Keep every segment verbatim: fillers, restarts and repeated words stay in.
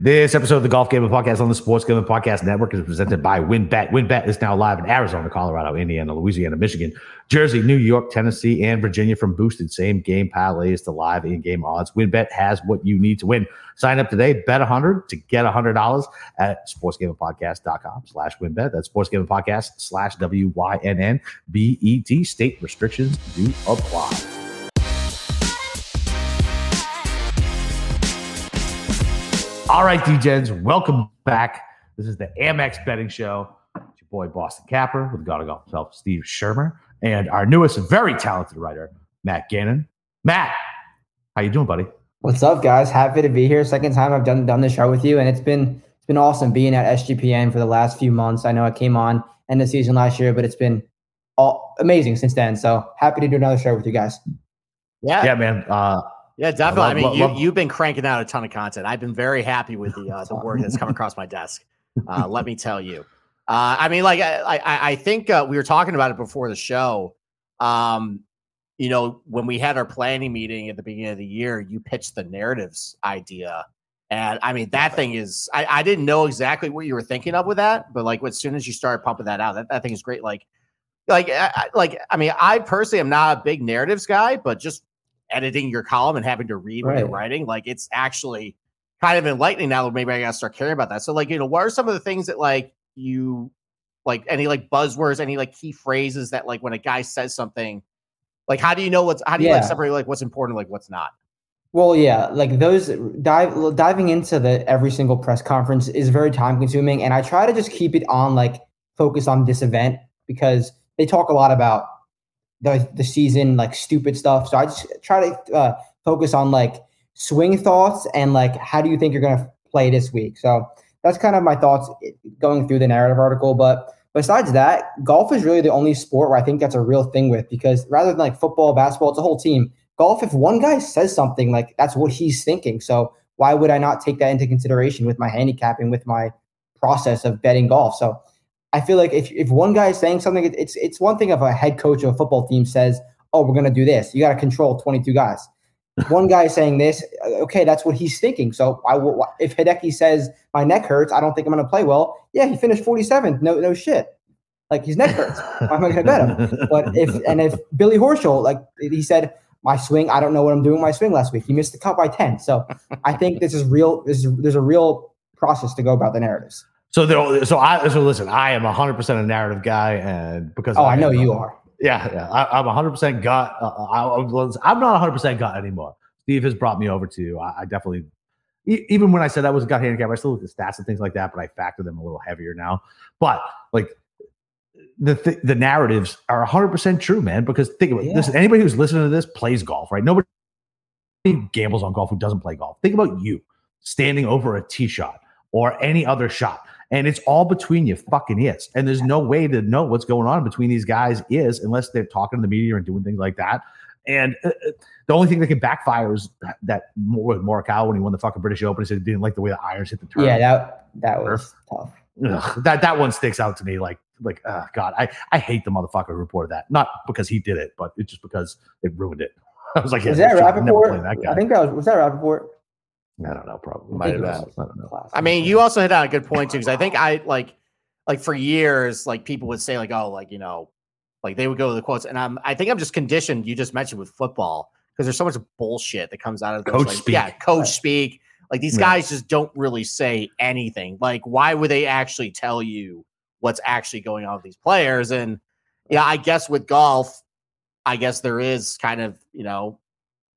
This episode of the Golf Gambling Podcast on the Sports Gambling Podcast Network is presented by WinBet. WinBet is now live in Arizona, Colorado, Indiana, Louisiana, Michigan, Jersey, New York, Tennessee, and Virginia. From boosted same-game parlays to live in-game odds, WinBet has what you need to win. Sign up today, bet one hundred to get one hundred dollars at sportsgamblingpodcast.com slash winbet. That's sportsgamblingpodcast slash W Y N N B E T. State restrictions do apply. All right, D-Gens, welcome back. This is the Amex Betting Show. It's your boy, Boston Capper, with the God of Golf himself, Steve Shermer, and our newest, very talented writer, Matt Gannon. Matt, how you doing, buddy? What's up, guys? Happy to be here. Second time I've done done this show with you, and it's been it's been awesome being at S G P N for the last few months. I know I came on end of season last year, but it's been all amazing since then. So happy to do another show with you guys. Yeah, yeah, man. Uh, Yeah, definitely. I, love, I mean, love, you, love. you've been cranking out a ton of content. I've been very happy with the uh, the work that's come across my desk. Uh, let me tell you. Uh, I mean, like, I I, I think uh, we were talking about it before the show. Um, you know, when we had our planning meeting at the beginning of the year, you pitched the narratives idea. And I mean, that thing is, I, I didn't know exactly what you were thinking of with that. But like, as soon as you started pumping that out, that, that thing is great. Like, like, I, like, I mean, I personally am not a big narratives guy, but just editing your column and having to read right. what you're writing, like, it's actually kind of enlightening now that maybe I gotta start caring about that. So, like, you know, what are some of the things that, like, you like, any like buzzwords, any like key phrases that, like, when a guy says something, like, how do you know what's, how do you yeah. like separate like what's important, like what's not? Well, yeah, like those dive diving into the every single press conference is very time consuming, and I try to just keep it on like focus on this event, because they talk a lot about The, the season, like stupid stuff. So I just try to uh, focus on like swing thoughts and like, how do you think you're going to play this week? So that's kind of my thoughts going through the narrative article. But besides that, golf is really the only sport where I think that's a real thing with, because rather than like football, basketball, it's a whole team. Golf, if one guy says something, like that's what he's thinking. So why would I not take that into consideration with my handicapping, with my process of betting golf? So I feel like if if one guy is saying something, it's it's one thing if a head coach of a football team says, oh, we're going to do this. You got to control twenty-two guys. One guy is saying this. Okay, that's what he's thinking. So I will, if Hideki says, my neck hurts, I don't think I'm going to play well. Yeah, he finished forty-seventh. No no shit. Like, his neck hurts. Why am I going to bet him? But if And if Billy Horschel, like he said, my swing, I don't know what I'm doing with my swing last week. He missed the cut by ten. So I think this is real. This is, there's a real process to go about the narratives. So there, so I, so listen, I am one hundred percent a narrative guy, and because oh, I, I know am, you are. Yeah, yeah, I, I'm one hundred percent gut. Uh, I, I'm not one hundred percent gut anymore. Steve has brought me over to. I, I definitely, e- even when I said I was a gut handicap, I still look at stats and things like that, but I factor them a little heavier now. But like the th- the narratives are one hundred percent true, man. Because think about yeah. this: anybody who's listening to this plays golf, right? Nobody gambles on golf who doesn't play golf. Think about you standing over a tee shot or any other shot. And it's all between your fucking ears. And there's no way to know what's going on between these guys' ears unless they're talking to the media and doing things like that. And uh, the only thing that can backfire is that, that Morikawa, when he won the fucking British Open, he said he didn't like the way the irons hit the turf. Yeah, that that was tough. Ugh, that that one sticks out to me. Like, like, uh, God, I, I hate the motherfucker who reported that. Not because he did it, but it's just because it ruined it. I was like, yeah, was that Rappaport? That guy. I think that was, was that Rappaport? I don't know, probably. I, I don't know. I mean, you also hit on a good point too, because I think I like, like for years, like people would say, like, oh, like, you know, like they would go to the quotes, and I'm, I think I'm just conditioned. You just mentioned with football, because there's so much bullshit that comes out of those, coach like, speak. Yeah, coach right. speak. Like these yeah. guys just don't really say anything. Like, why would they actually tell you what's actually going on with these players? And yeah, I guess with golf, I guess there is kind of, you know,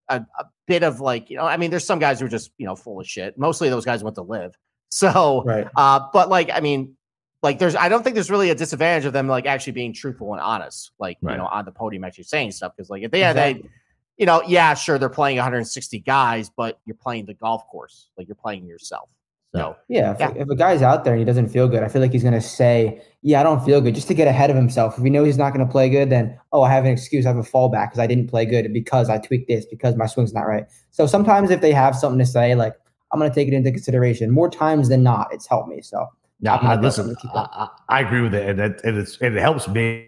a, a bit of like, you know, I mean, there's some guys who are just, you know, full of shit. Mostly those guys want to live. So, right. uh, but like, I mean, like there's, I don't think there's really a disadvantage of them like actually being truthful and honest, like, right. you know, on the podium actually saying stuff. Cause like if they, exactly. they, you know, yeah, sure. They're playing one hundred sixty guys, but you're playing the golf course. Like you're playing yourself. So yeah. If, yeah. if a guy's out there and he doesn't feel good, I feel like he's going to say, yeah, I don't feel good, just to get ahead of himself. If we know he's not going to play good, then, oh, I have an excuse. I have a fallback because I didn't play good, because I tweaked this, because my swing's not right. So sometimes if they have something to say, like, I'm going to take it into consideration. More times than not, it's helped me. So yeah, I, listen, I, I agree with it. And, it, and it's, and it helps me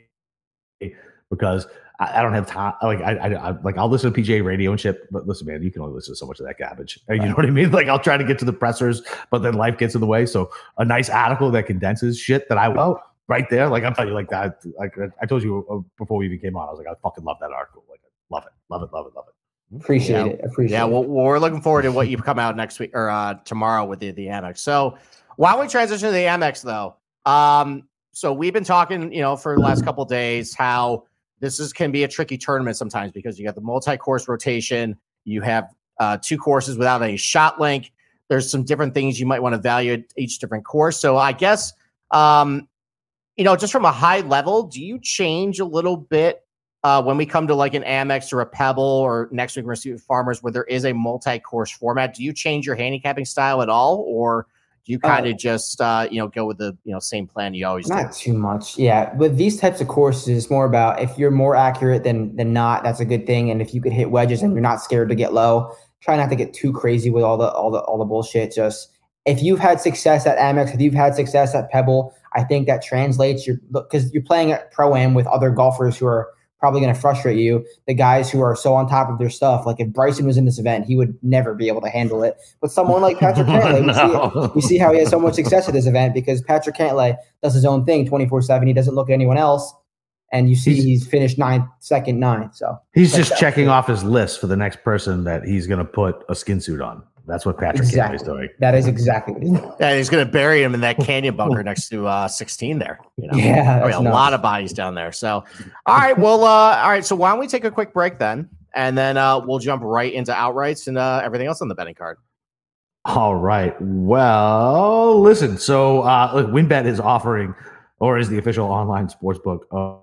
because I, I don't have time. Like I, I, I, like I'll listen to P G A radio and shit. But listen, man, you can only listen to so much of that garbage. You know what I mean? Like I'll try to get to the pressers, but then life gets in the way. So a nice article that condenses shit that I will right there. Like I'm telling you, like that. Like I told you before we even came on, I was like, I fucking love that article. Like love it, love it, love it, love it. Appreciate yeah. it. Appreciate yeah, it. Yeah, well, we're looking forward to what you come out next week or uh, tomorrow with the, the Amex. So while we transition to the Amex, though, um, so we've been talking, you know, for the last couple of days how this is can be a tricky tournament sometimes because you got the multi-course rotation, you have uh, two courses without any shot link. There's some different things you might want to value at each different course. So I guess, um, you know, just from a high level, do you change a little bit? Uh, when we come to like an Amex or a Pebble or next week we're going to see Farmers where there is a multi-course format, do you change your handicapping style at all? Or do you kind of uh, just, uh, you know, go with the, you know, same plan you always not do? Not too much. Yeah. With these types of courses, it's more about if you're more accurate than than not, that's a good thing. And if you could hit wedges and you're not scared to get low, try not to get too crazy with all the, all the, all the bullshit. Just if you've had success at Amex, if you've had success at Pebble, I think that translates your, because you're playing at Pro-Am with other golfers who are probably going to frustrate you. The guys who are so on top of their stuff, like if Bryson was in this event, he would never be able to handle it. But someone like Patrick Cantlay, no. we, see we see how he has so much success at this event because Patrick Cantlay does his own thing twenty-four seven. He doesn't look at anyone else. And you see he's, he's finished ninth, second, ninth. So he's just that. checking off his list for the next person that he's going to put a skin suit on. That's what Patrick exactly. Cantlay is doing. That is exactly what he's doing. Yeah, he's going to bury him in that canyon bunker next to uh, sixteen there. You know? Yeah, I mean, a nuts. lot of bodies down there. So, all right, well, uh, all right. So why don't we take a quick break then, and then uh, we'll jump right into outrights and uh, everything else on the betting card. All right. Well, listen. So, uh, look, WinBet is offering, or is the official online sportsbook of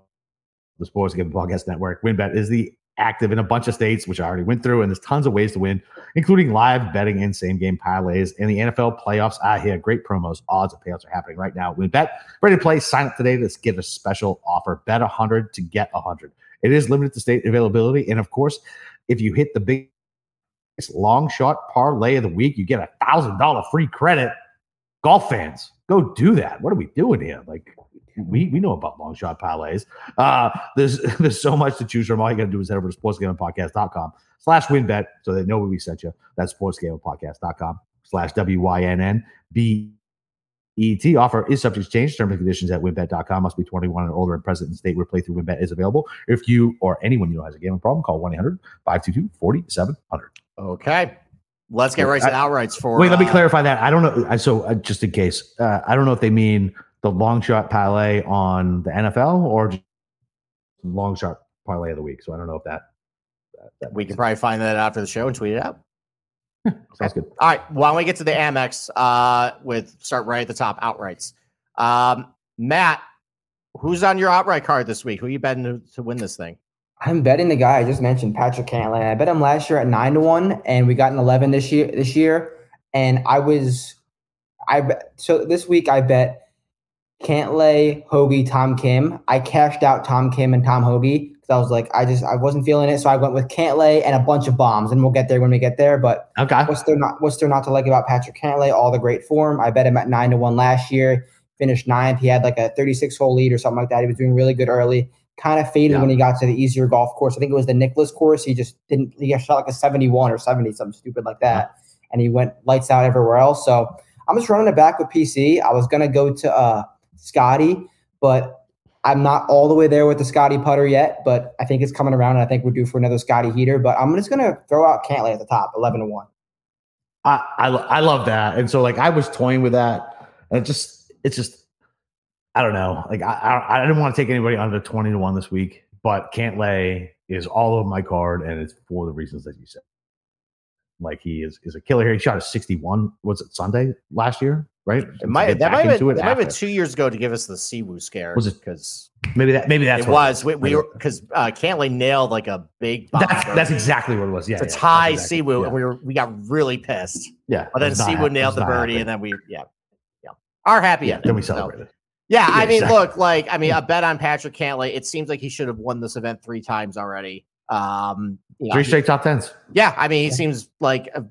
the Sports Gambling Podcast Network. WinBet is the active in a bunch of states, which I already went through, and there's tons of ways to win, including live betting and same-game parlays. And the N F L playoffs are here. Great promos, odds, and payouts are happening right now. WinBet, ready to play. Sign up today. Let's get a special offer. Bet one hundred to get one hundred. It is limited to state availability. And, of course, if you hit the biggest long-shot parlay of the week, you get a one thousand dollars free credit. Golf fans, go do that. What are we doing here? Like, We we know about long shot parlays. Uh, there's there's so much to choose from. All you got to do is head over to sportsgamblingpodcast.com slash winbet so they know where we sent you. That's sportsgamblingpodcast.com slash W Y N N B E T. Offer is subject to change. Terms and conditions at winbet dot com. Must be twenty-one and older and present in state where playthrough WinBet is available. If you or anyone you know has a gambling problem, call one eight hundred five two two four seven zero zero. Okay. Let's get right to outrights for. Wait, uh, let me clarify that. I don't know. So uh, just in case, uh, I don't know if they mean the long shot parlay on the N F L or just long shot parlay of the week. So I don't know if that, that, that we can sense. probably find that after the show and tweet it out. Yeah, sounds good. All right. Well, we get to the Amex uh, with start right at the top outrights. Um, Matt, who's on your outright card this week? Who are you betting to, to win this thing? I'm betting the guy I just mentioned, Patrick Cantlay. I bet him last year at nine to one and we got an eleven this year, this year. And I was, I, so this week I bet Cantlay, Hoge, Tom Kim. I cashed out Tom Kim and Tom Hoge because I was like, I just I wasn't feeling it, so I went with Cantlay and a bunch of bombs, and we'll get there when we get there. But okay, what's there not what's there not to like about Patrick Cantlay? All the great form. I bet him at nine to one last year, finished ninth. He had like a thirty-six hole lead or something like that. He was doing really good early. Kind of faded yeah. when he got to the easier golf course. I think it was the Nicklaus course. He just didn't. He got shot like a seventy-one or seventy, something stupid like that, yeah. and he went lights out everywhere else. So I'm just running it back with P C. I was gonna go to. Uh, Scotty, but I'm not all the way there with the Scotty putter yet, but I think it's coming around and I think we're due for another Scotty heater, but I'm just going to throw out Cantlay at the top, eleven to one. I, I I love that. And so like I was toying with that and it just, it's just, I don't know. Like I I, I didn't want to take anybody under twenty to one this week, but Cantlay is all over my card and it's for the reasons that you said. Like he is, is a killer here. He shot a sixty-one. Was it Sunday last year? Right? It might, that might have been two years ago to give us the Siwoo scare. Was it? Because maybe that maybe that's it was. We, we were because uh, Cantlay nailed like a big. That's, that's exactly what it was. Yeah, it's yeah, high exactly, Siwoo, yeah. and we were we got really pissed. Yeah, but then Siwoo nailed the birdie, happy. and then we yeah yeah are happy. Yeah, then we celebrated. So, yeah, yeah, I mean, exactly. look, like I mean, a bet on Patrick Cantlay. It seems like he should have won this event three times already. Um, yeah, three straight he, top tens. Yeah, I mean, he yeah. seems like a,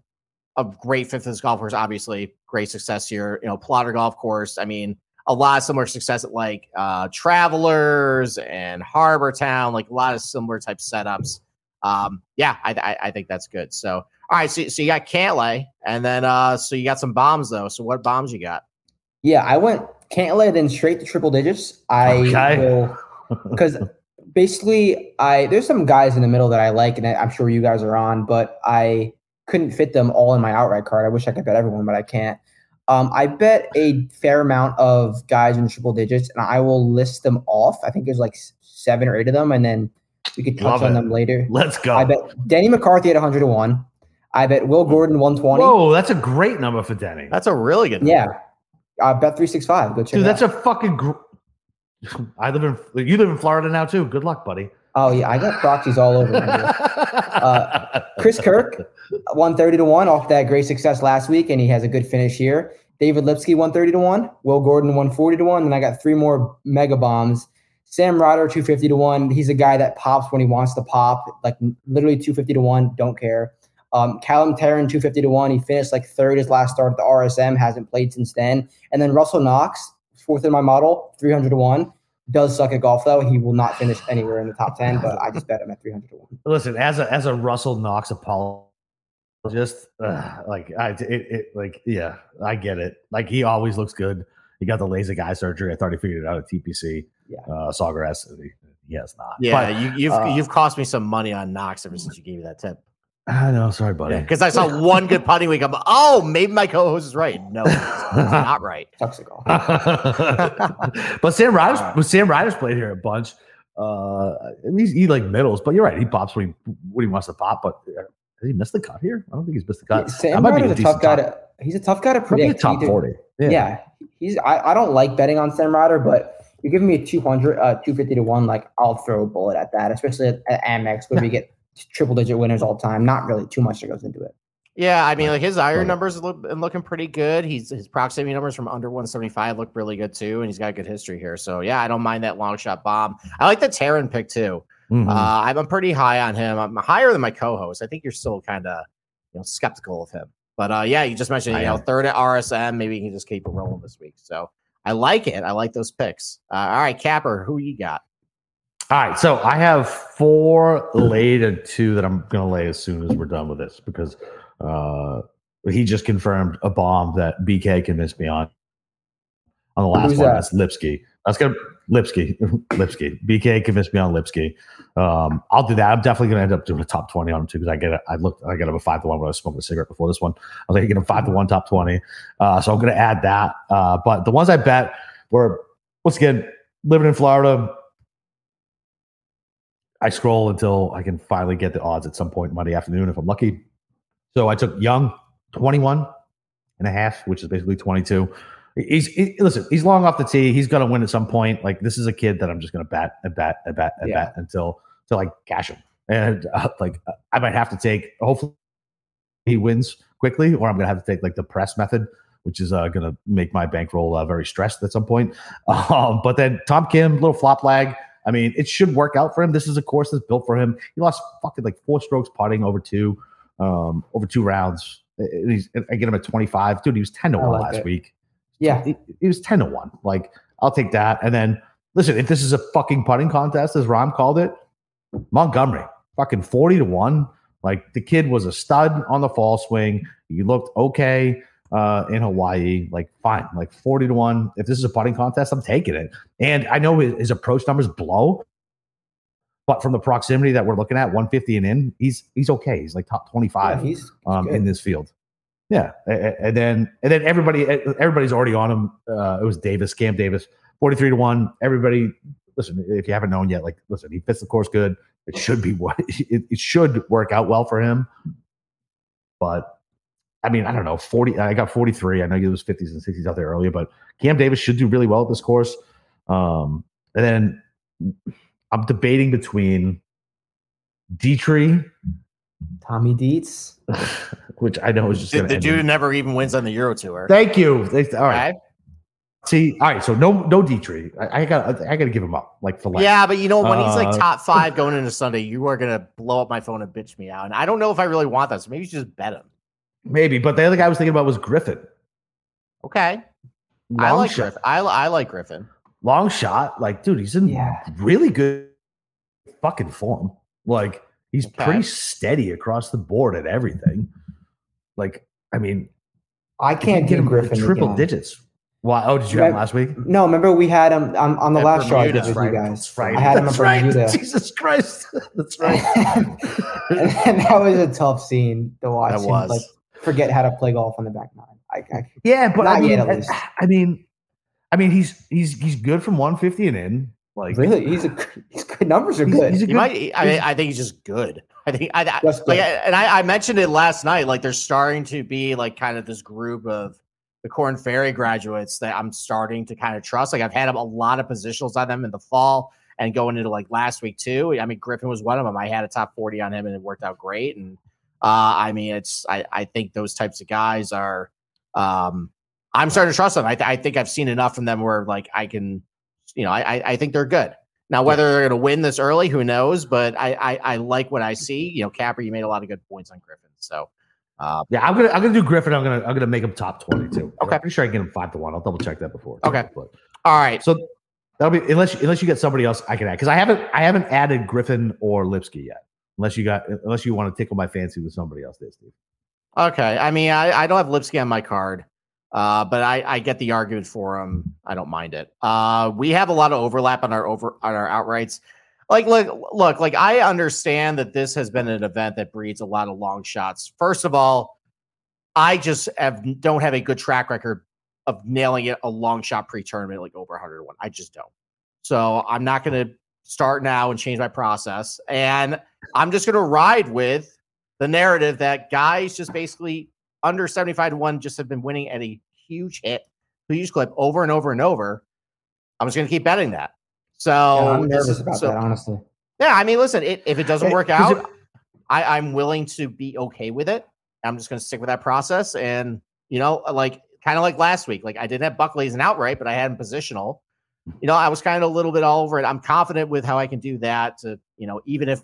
a great fit for this golf course. Obviously, great success here. You know, plotter golf course. I mean, a lot of similar success at like uh, Travelers and Harbortown, like a lot of similar type setups. Um, yeah, I, I, I think that's good. So, all right, so, so you got Cantlay, and then uh, so you got some bombs though. So what bombs you got? Yeah, I went Cantlay, then straight to triple digits. I okay. will because basically I there's some guys in the middle that I like, and I'm sure you guys are on, but I couldn't fit them all in my outright card. I wish I could bet everyone, but I can't. Um, I bet a fair amount of guys in triple digits, and I will list them off. I think there's like seven or eight of them, and then we could touch Love on it. them later. Let's go. I bet Denny McCarthy at one hundred to one. I bet Will Gordon one twenty. Whoa, that's a great number for Denny. That's a really good number. Yeah. I bet three sixty-five. Go check Dude, it that's out. a fucking gr- – I live in – you live in Florida now too. Good luck, buddy. Oh, yeah. I got proxies all over. uh, Chris Kirk, one thirty to one off that great success last week, and he has a good finish here. David Lipsky, one thirty to one. Will Gordon, one forty to one. And I got three more mega bombs. Sam Ryder, two fifty to one. He's a guy that pops when he wants to pop, like literally two fifty to one. Don't care. Um, Callum Tarrant, two fifty to one. He finished like third his last start at the R S M, hasn't played since then. And then Russell Knox, fourth in my model, three hundred to one. Does suck at golf though. He will not finish anywhere in the top ten, but I just bet him at three hundred to one. Listen, as a as a Russell Knox apologist, uh, like I it, it like yeah, I get it. Like he always looks good. He got the laser eye surgery. I thought he figured it out at T P C. Yeah, uh, Sawgrass. He, he has not. Yeah, but, you, you've uh, you've cost me some money on Knox ever since you gave me that tip. I know, sorry, buddy. Because yeah, I saw one good putting week. I'm like, oh, maybe my co-host is right. No, it's not right. Toxical. But Sam Ryder's, uh, Sam Ryder's played here a bunch. Uh, he's, he like middles, but you're right. He pops when he when he wants to pop. But uh, has he missed the cut here? I don't think he's missed the cut. Yeah, Sam might Ryder's be a tough guy. To, he's a tough guy to predict. He'd be a top forty. Yeah, yeah he's. I, I don't like betting on Sam Ryder, but. You're giving me a two hundred, uh, two fifty to one, like I'll throw a bullet at that, especially at, at Amex where we get triple digit winners all the time. Not really too much that goes into it. Yeah, I mean, like his iron numbers are look, looking pretty good. He's his proximity numbers from under one seventy-five look really good too, and he's got a good history here. So yeah, I don't mind that long shot bomb. I like the Tarrant pick too. Mm-hmm. Uh, I'm, I'm pretty high on him. I'm higher than my co-host. I think you're still kind of you know skeptical of him, but uh, yeah, you just mentioned you know third at R S M. Maybe you can just keep it rolling this week. So. I like it. I like those picks. Uh, all right, Capper, who you got? All right, so I have four laid and two that I'm going to lay as soon as we're done with this because uh, he just confirmed a bomb that B K convinced me on. On the last Who's one, that? That's Lipsky. That's going to – Lipsky. Lipsky. B K convinced me on Lipsky. Um, I'll do that. I'm definitely going to end up doing a top twenty on him too because I get a, I looked, I got him a five to one when I was smoking a cigarette before this one. I was like, I get him five to one top twenty. Uh, so I'm going to add that. Uh, but the ones I bet were, once again, living in Florida, I scroll until I can finally get the odds at some point Monday afternoon if I'm lucky. So I took Young, twenty-one and a half, which is basically twenty-two. He's he, listen. He's long off the tee. He's gonna win at some point. Like this is a kid that I'm just gonna bat and bat and bat and yeah. bat until until I cash him. And uh, like I might have to take. Hopefully he wins quickly, or I'm gonna have to take like the press method, which is uh, gonna make my bankroll uh, very stressed at some point. Um, but then Tom Kim, little flop lag. I mean, it should work out for him. This is a course that's built for him. He lost fucking like four strokes putting over two, um, over two rounds. And he's, I get him at twenty-five, dude. He was ten to one last week. Yeah, it, it was ten to one. Like I'll take that. And then listen, if this is a fucking putting contest, as Rahm called it, Montgomery fucking forty to one. Like the kid was a stud on the fall swing. He looked okay uh, in Hawaii. Like fine, like forty to one. If this is a putting contest, I'm taking it. And I know his, his approach numbers blow, but from the proximity that we're looking at, one fifty and in, he's he's okay. He's like top twenty five yeah, um, in this field. Yeah, and then and then everybody everybody's already on him. Uh, it was Davis, Cam Davis, forty three to one. Everybody, listen, if you haven't known yet, like listen, he fits the course good. It should be what it, it should work out well for him. But I mean, I don't know, forty. I got forty three. I know there was fifties and sixties out there earlier, but Cam Davis should do really well at this course. Um, and then I'm debating between Dietrich. Tommy Dietz, which I know is just the, the dude in. Never even wins on the Euro Tour. Thank you. They, all right. Okay. See, all right. So no, no Dietrich. I, I got, I got to give him up. Like for life. Yeah, but you know when uh, he's like top five going into Sunday, you are gonna blow up my phone and bitch me out. And I don't know if I really want that. So maybe you should just bet him. Maybe, but the other guy I was thinking about was Griffin. Okay. Long I like shot. Griffin. I, I like Griffin. Long shot. Like, dude, he's in yeah. really good fucking form. Like, he's okay. pretty steady across the board at everything. Like, I mean, I can't get him Griffin triple again. digits. Why? Oh, did you have him last week? No, remember we had him um, on the at last show with you guys. Right. I had That's him at Bermuda. Right. Jesus Christ. That's right. and, and that was a tough scene to watch. That him, was. Like, forget how to play golf on the back nine. I, I, yeah, but not I mean, yet, at least. I mean, I mean, he's he's he's good from one fifty and in. Like, really, he's a his good numbers are he's, good. He's a good he might, he's, I, mean, I think he's just good. I think I, I like, good. and I, I mentioned it last night. Like, there's starting to be like kind of this group of the Korn Ferry graduates that I'm starting to kind of trust. Like, I've had a lot of positions on them in the fall and going into like last week too. I mean, Griffin was one of them. I had a top forty on him and it worked out great. And uh, I mean, it's I, I think those types of guys are. Um, I'm starting to trust them. I, th- I think I've seen enough from them where like I can, you know, I I think they're good. Now, whether they're going to win this early, who knows? But I, I I like what I see. You know, Capper, you made a lot of good points on Griffin. So uh, yeah, I'm gonna I'm gonna do Griffin. I'm gonna I'm gonna make him top twenty too. Okay, I'm pretty sure I can get him five to one. I'll double check that before. Okay, but, all right. So that'll be unless unless you get somebody else I can add, because I haven't I haven't added Griffin or Lipsky yet. Unless you got unless you want to tickle my fancy with somebody else there, Steve. Okay. I mean, I, I don't have Lipsky on my card, uh, but I, I get the argument for him. I don't mind it. Uh, we have a lot of overlap on our over on our outrights. Like, look, look, like I understand that this has been an event that breeds a lot of long shots. First of all, I just have, don't have a good track record of nailing it a long shot pre-tournament, like over one hundred to one. I just don't. So I'm not going to start now and change my process. And I'm just going to ride with the narrative that guys just basically under seventy-five to one just have been winning at a huge hit, huge clip over and over and over. I'm just going to keep betting that. So yeah, I'm nervous is, about so, that, honestly. Yeah, I mean, listen, it, if it doesn't work out, it, I, I'm willing to be okay with it. I'm just going to stick with that process. And, you know, like kind of like last week, like I didn't have Buckley as an outright, but I had him positional. You know, I was kind of a little bit all over it. I'm confident with how I can do that to, you know, even if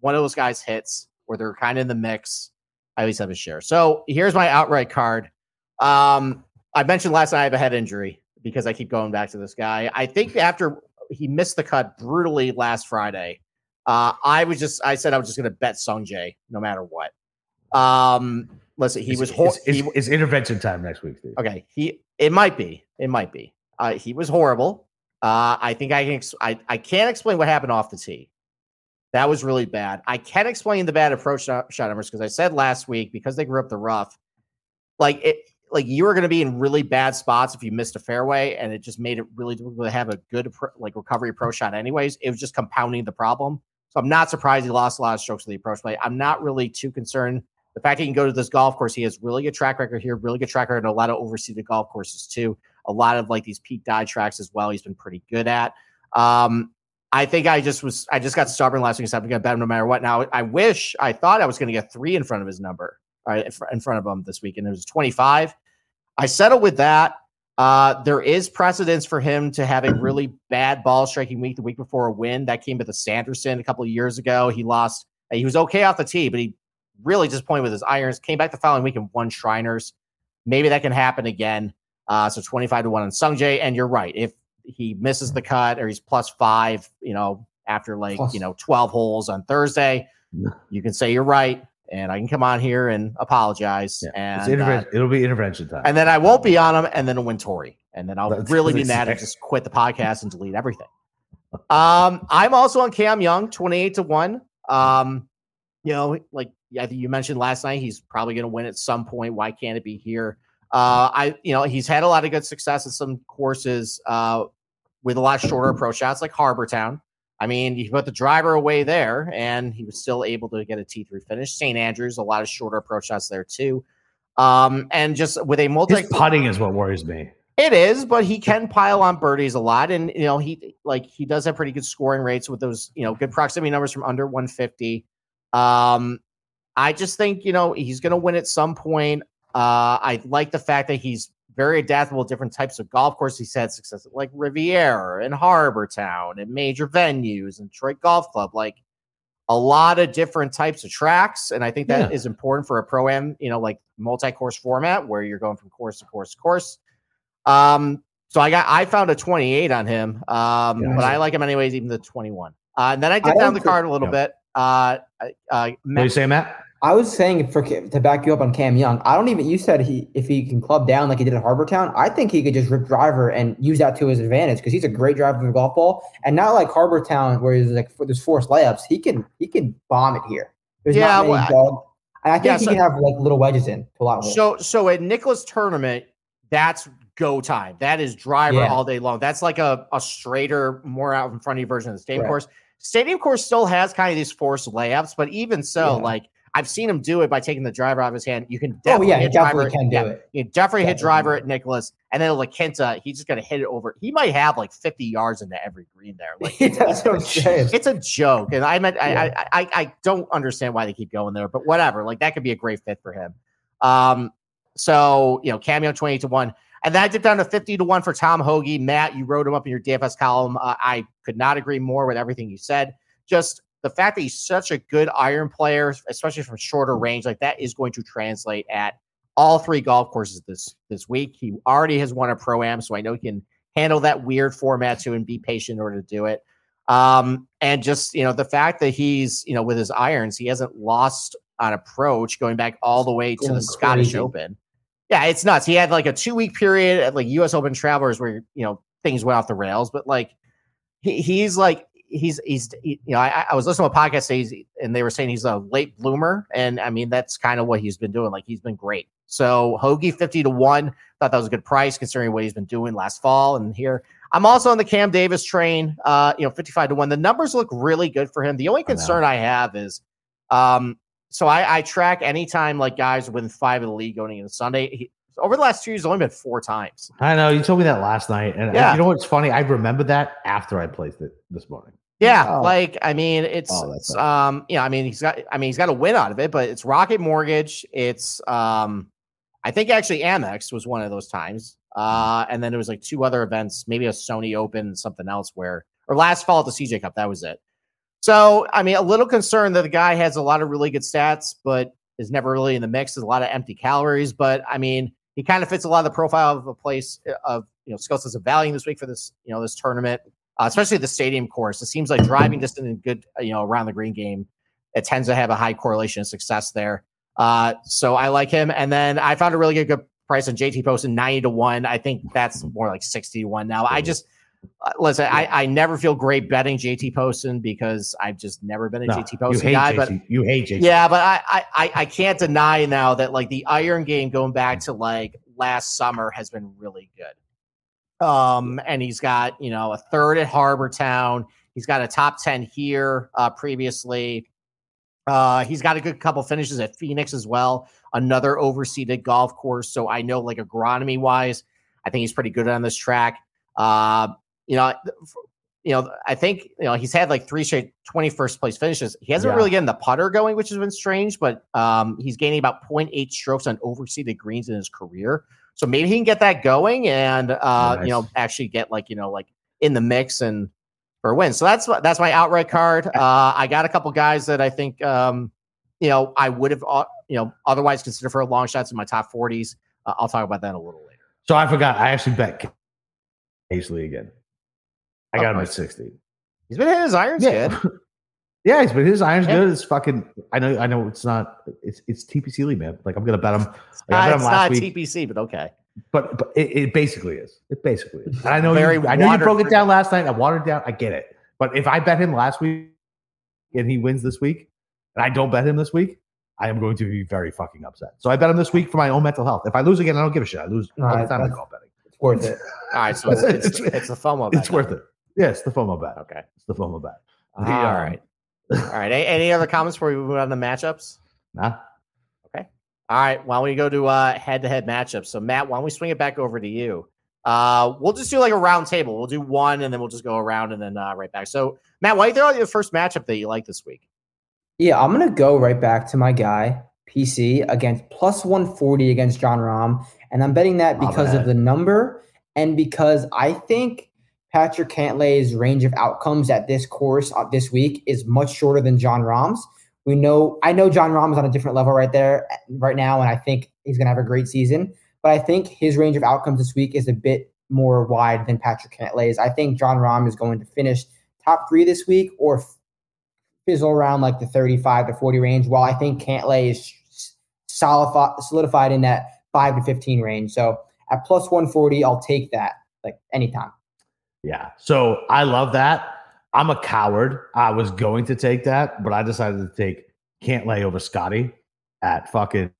one of those guys hits, where they're kind of in the mix, I always have a share. So here's my outright card. Um, I mentioned last night I have a head injury because I keep going back to this guy. I think after he missed the cut brutally last Friday, uh, I was just, I said I was just going to bet Sungjae no matter what. Um, listen, he it's, was. Hor- it's, it's, it's intervention time next week, dude. Okay, he. It might be. It might be. Uh, he was horrible. Uh, I think I can. Ex- I I can't explain what happened off the tee. That was really bad. I can explain the bad approach shot numbers because I said last week, because they grew up the rough, like it, like you were going to be in really bad spots if you missed a fairway, and it just made it really difficult to have a good like recovery approach shot anyways. It was just compounding the problem. So I'm not surprised he lost a lot of strokes to the approach play. I'm not really too concerned. The fact that he can go to this golf course, he has really good track record here, really good track record, and a lot of overseeded golf courses too. A lot of like these peak dye tracks as well. He's been pretty good at. Um, I think I just was, I just got stubborn last week. So I'm going to bet him no matter what. Now, I wish I thought I was going to get three in front of his number, all right, in front of him this week. And it was twenty-five. I settled with that. Uh, there is precedence for him to have a really bad ball striking week the week before a win. That came with the Sanderson a couple of years ago. He lost, he was okay off the tee, but he really disappointed with his irons. Came back the following week and won Shriners. Maybe that can happen again. Uh, so twenty-five to one on Sungjae. And you're right. If he misses the cut or he's plus five, you know, after like, plus. you know, twelve holes on Thursday, yeah. you can say you're right. And I can come on here and apologize. Yeah. And interve- uh, it'll be intervention time. And then I won't be on him. And then I'll win Torrey. And then I'll That's really be mad and just quit the podcast and delete everything. Um, I'm also on Cam Young, twenty-eight to one. Um, you know, like I think you mentioned last night, he's probably going to win at some point. Why can't it be here? Uh, I, you know, he's had a lot of good success at some courses uh, with a lot shorter approach shots like Harbortown. I mean, you put the driver away there and he was still able to get a T three finish. Saint Andrews, a lot of shorter approach shots there too. Um, and just with a multi His putting is what worries me. It is, but he can pile on birdies a lot. And, you know, he like he does have pretty good scoring rates with those, you know, good proximity numbers from under one fifty. Um, I just think, you know, he's going to win at some point. Uh, I like the fact that he's very adaptable to different types of golf courses. He's had success at like Riviera and Harbortown and major venues and Detroit Golf Club, like a lot of different types of tracks. And I think that yeah. is important for a pro-am, you know, like multi-course format where you're going from course to course to course. Um, so I got I found a twenty-eight on him, um, yeah, but I, I like him anyways, even the twenty-one. Uh, and then I dipped down the card a little yeah. bit. Uh, uh, Matt, what do you say, Matt? I was saying for to back you up on Cam Young. I don't even. You said he if he can club down like he did at Harbortown, I think he could just rip driver and use that to his advantage because he's a great driver of the golf ball, and not like Harbortown where he's like there's forced layups. He can he can bomb it here. There's yeah, not many well, dog. And I think yeah, he so, can have like little wedges in a lot. More. So so at Nicklaus tournament, that's go time. That is driver yeah. all day long. That's like a a straighter, more out in front of you version of the stadium right. course. Stadium course still has kind of these forced layups, but even so, yeah. like. I've seen him do it by taking the driver out of his hand. You can definitely, oh, yeah, hit, definitely driver. Can do yeah. it. You can definitely, definitely hit driver at Nicklaus, and then La Quinta, he's just going to hit it over. He might have like fifty yards into every green there. Like That's it's, a, it's a joke, and I meant yeah. I, I I don't understand why they keep going there, but whatever. Like that could be a great fit for him. Um, so you know, Cameo twenty eight to one, and then I dipped down to fifty to one for Tom Hoge. Matt, you wrote him up in your D F S column. Uh, I could not agree more with everything you said. Just the fact that he's such a good iron player, especially from shorter range, like that is going to translate at all three golf courses this this week. He already has won a Pro-Am, so I know he can handle that weird format too and be patient in order to do it. Um, and just, you know, the fact that he's, you know, with his irons, he hasn't lost on approach going back all the way to the crazy. Scottish Open. Yeah, it's nuts. He had like a two-week period at like U S Open Travelers where, you know, things went off the rails, but like he, he's like, He's he's he, you know I, I was listening to a podcast he's, and they were saying he's a late bloomer, and I mean that's kind of what he's been doing. Like he's been great. So Hoge fifty to one, thought that was a good price considering what he's been doing last fall and here. I'm also on the Cam Davis train. Uh, you know fifty five to one. The numbers look really good for him. The only concern I, I have is, um, so I, I track anytime like guys within five of the league going into Sunday. He, over the last two years, it's only been four times. I know you told me that last night, and yeah. I, you know what's funny? I remembered that after I placed it this morning. Yeah, oh. like I mean, it's, oh, it's um, you know, I mean, he's got, I mean, he's got a win out of it, but it's Rocket Mortgage. It's, um, I think actually Amex was one of those times, uh, and then there was like two other events, maybe a Sony Open, something else where, or last fall at the C J Cup, that was it. So I mean, a little concerned that the guy has a lot of really good stats, but is never really in the mix. There's a lot of empty calories, but I mean, he kind of fits a lot of the profile of a place of you know skill sets of value this week for this you know this tournament. Uh, especially the stadium course. It seems like driving distance and good, you know, around the green game, it tends to have a high correlation of success there. Uh, so I like him. And then I found a really good, good price on J T Poston, ninety to one. I think that's more like sixty to one now. I just, uh, listen, I, I never feel great betting J T Poston because I've just never been a no, J T Poston guy. J T. But you hate J T. Yeah, but I, I, I can't deny now that like the iron game going back to like last summer has been really good. Um, and he's got, you know, a third at Harbortown. He's got a top ten here uh, previously. Uh, he's got a good couple finishes at Phoenix as well, another overseeded golf course. So I know like agronomy wise, I think he's pretty good on this track. Uh, you know, you know, I think, you know, he's had like three straight twenty-first place finishes. He hasn't yeah. really gotten the putter going, which has been strange, but um, he's gaining about zero point eight strokes on overseeded greens in his career. So maybe he can get that going and, uh, nice. you know, actually get like, you know, like in the mix and for a win. So that's, that's my outright card. Uh, I got a couple guys that I think, um, you know, I would have, uh, you know, otherwise considered for long shots in my top forties. Uh, I'll talk about that a little later. So I forgot. I actually bet Casely again. I got oh, him at sixty. He's been hitting his irons yeah. good. yeah, he's been hitting his irons yeah. good. It's fucking, I know, I know it's not, it's it's T P C league, man. Like, I'm going to bet him. Like, I bet him last week. It's not T P C, but okay. But but it, it basically is. It basically is. And I know, you, I know you broke it down last night. I watered it down. I get it. But if I bet him last week and he wins this week and I don't bet him this week, I am going to be very fucking upset. So I bet him this week for my own mental health. If I lose again, I don't give a shit. I lose all the time I call betting. It's worth it. All right. So it's, it's, it's a FOMO bet. It's worth it. Yeah, it's the FOMO bet. Okay. It's the FOMO bet. The, all um, right. All right. Any, any other comments before we move on to matchups? Nah. Okay. All right. Why don't we go to uh, head-to-head matchups? So, Matt, why don't we swing it back over to you? Uh, we'll just do like a round table. We'll do one, and then we'll just go around and then uh, right back. So, Matt, why don't you throw out your first matchup that you like this week? Yeah, I'm going to go right back to my guy, P C, against plus one forty against Jon Rahm. And I'm betting that because of the number and because I think – Patrick Cantlay's range of outcomes at this course uh, this week is much shorter than Jon Rahm's. We know, I know Jon Rahm is on a different level right there right now, and I think he's going to have a great season. But I think his range of outcomes this week is a bit more wide than Patrick Cantlay's. I think Jon Rahm is going to finish top three this week or fizzle around like the thirty-five to forty range, while I think Cantlay is solidified in that five to fifteen range. So at plus one forty, I'll take that like anytime. Yeah. So I love that. I'm a coward. I was going to take that, but I decided to take Cantlay over Scotty at fucking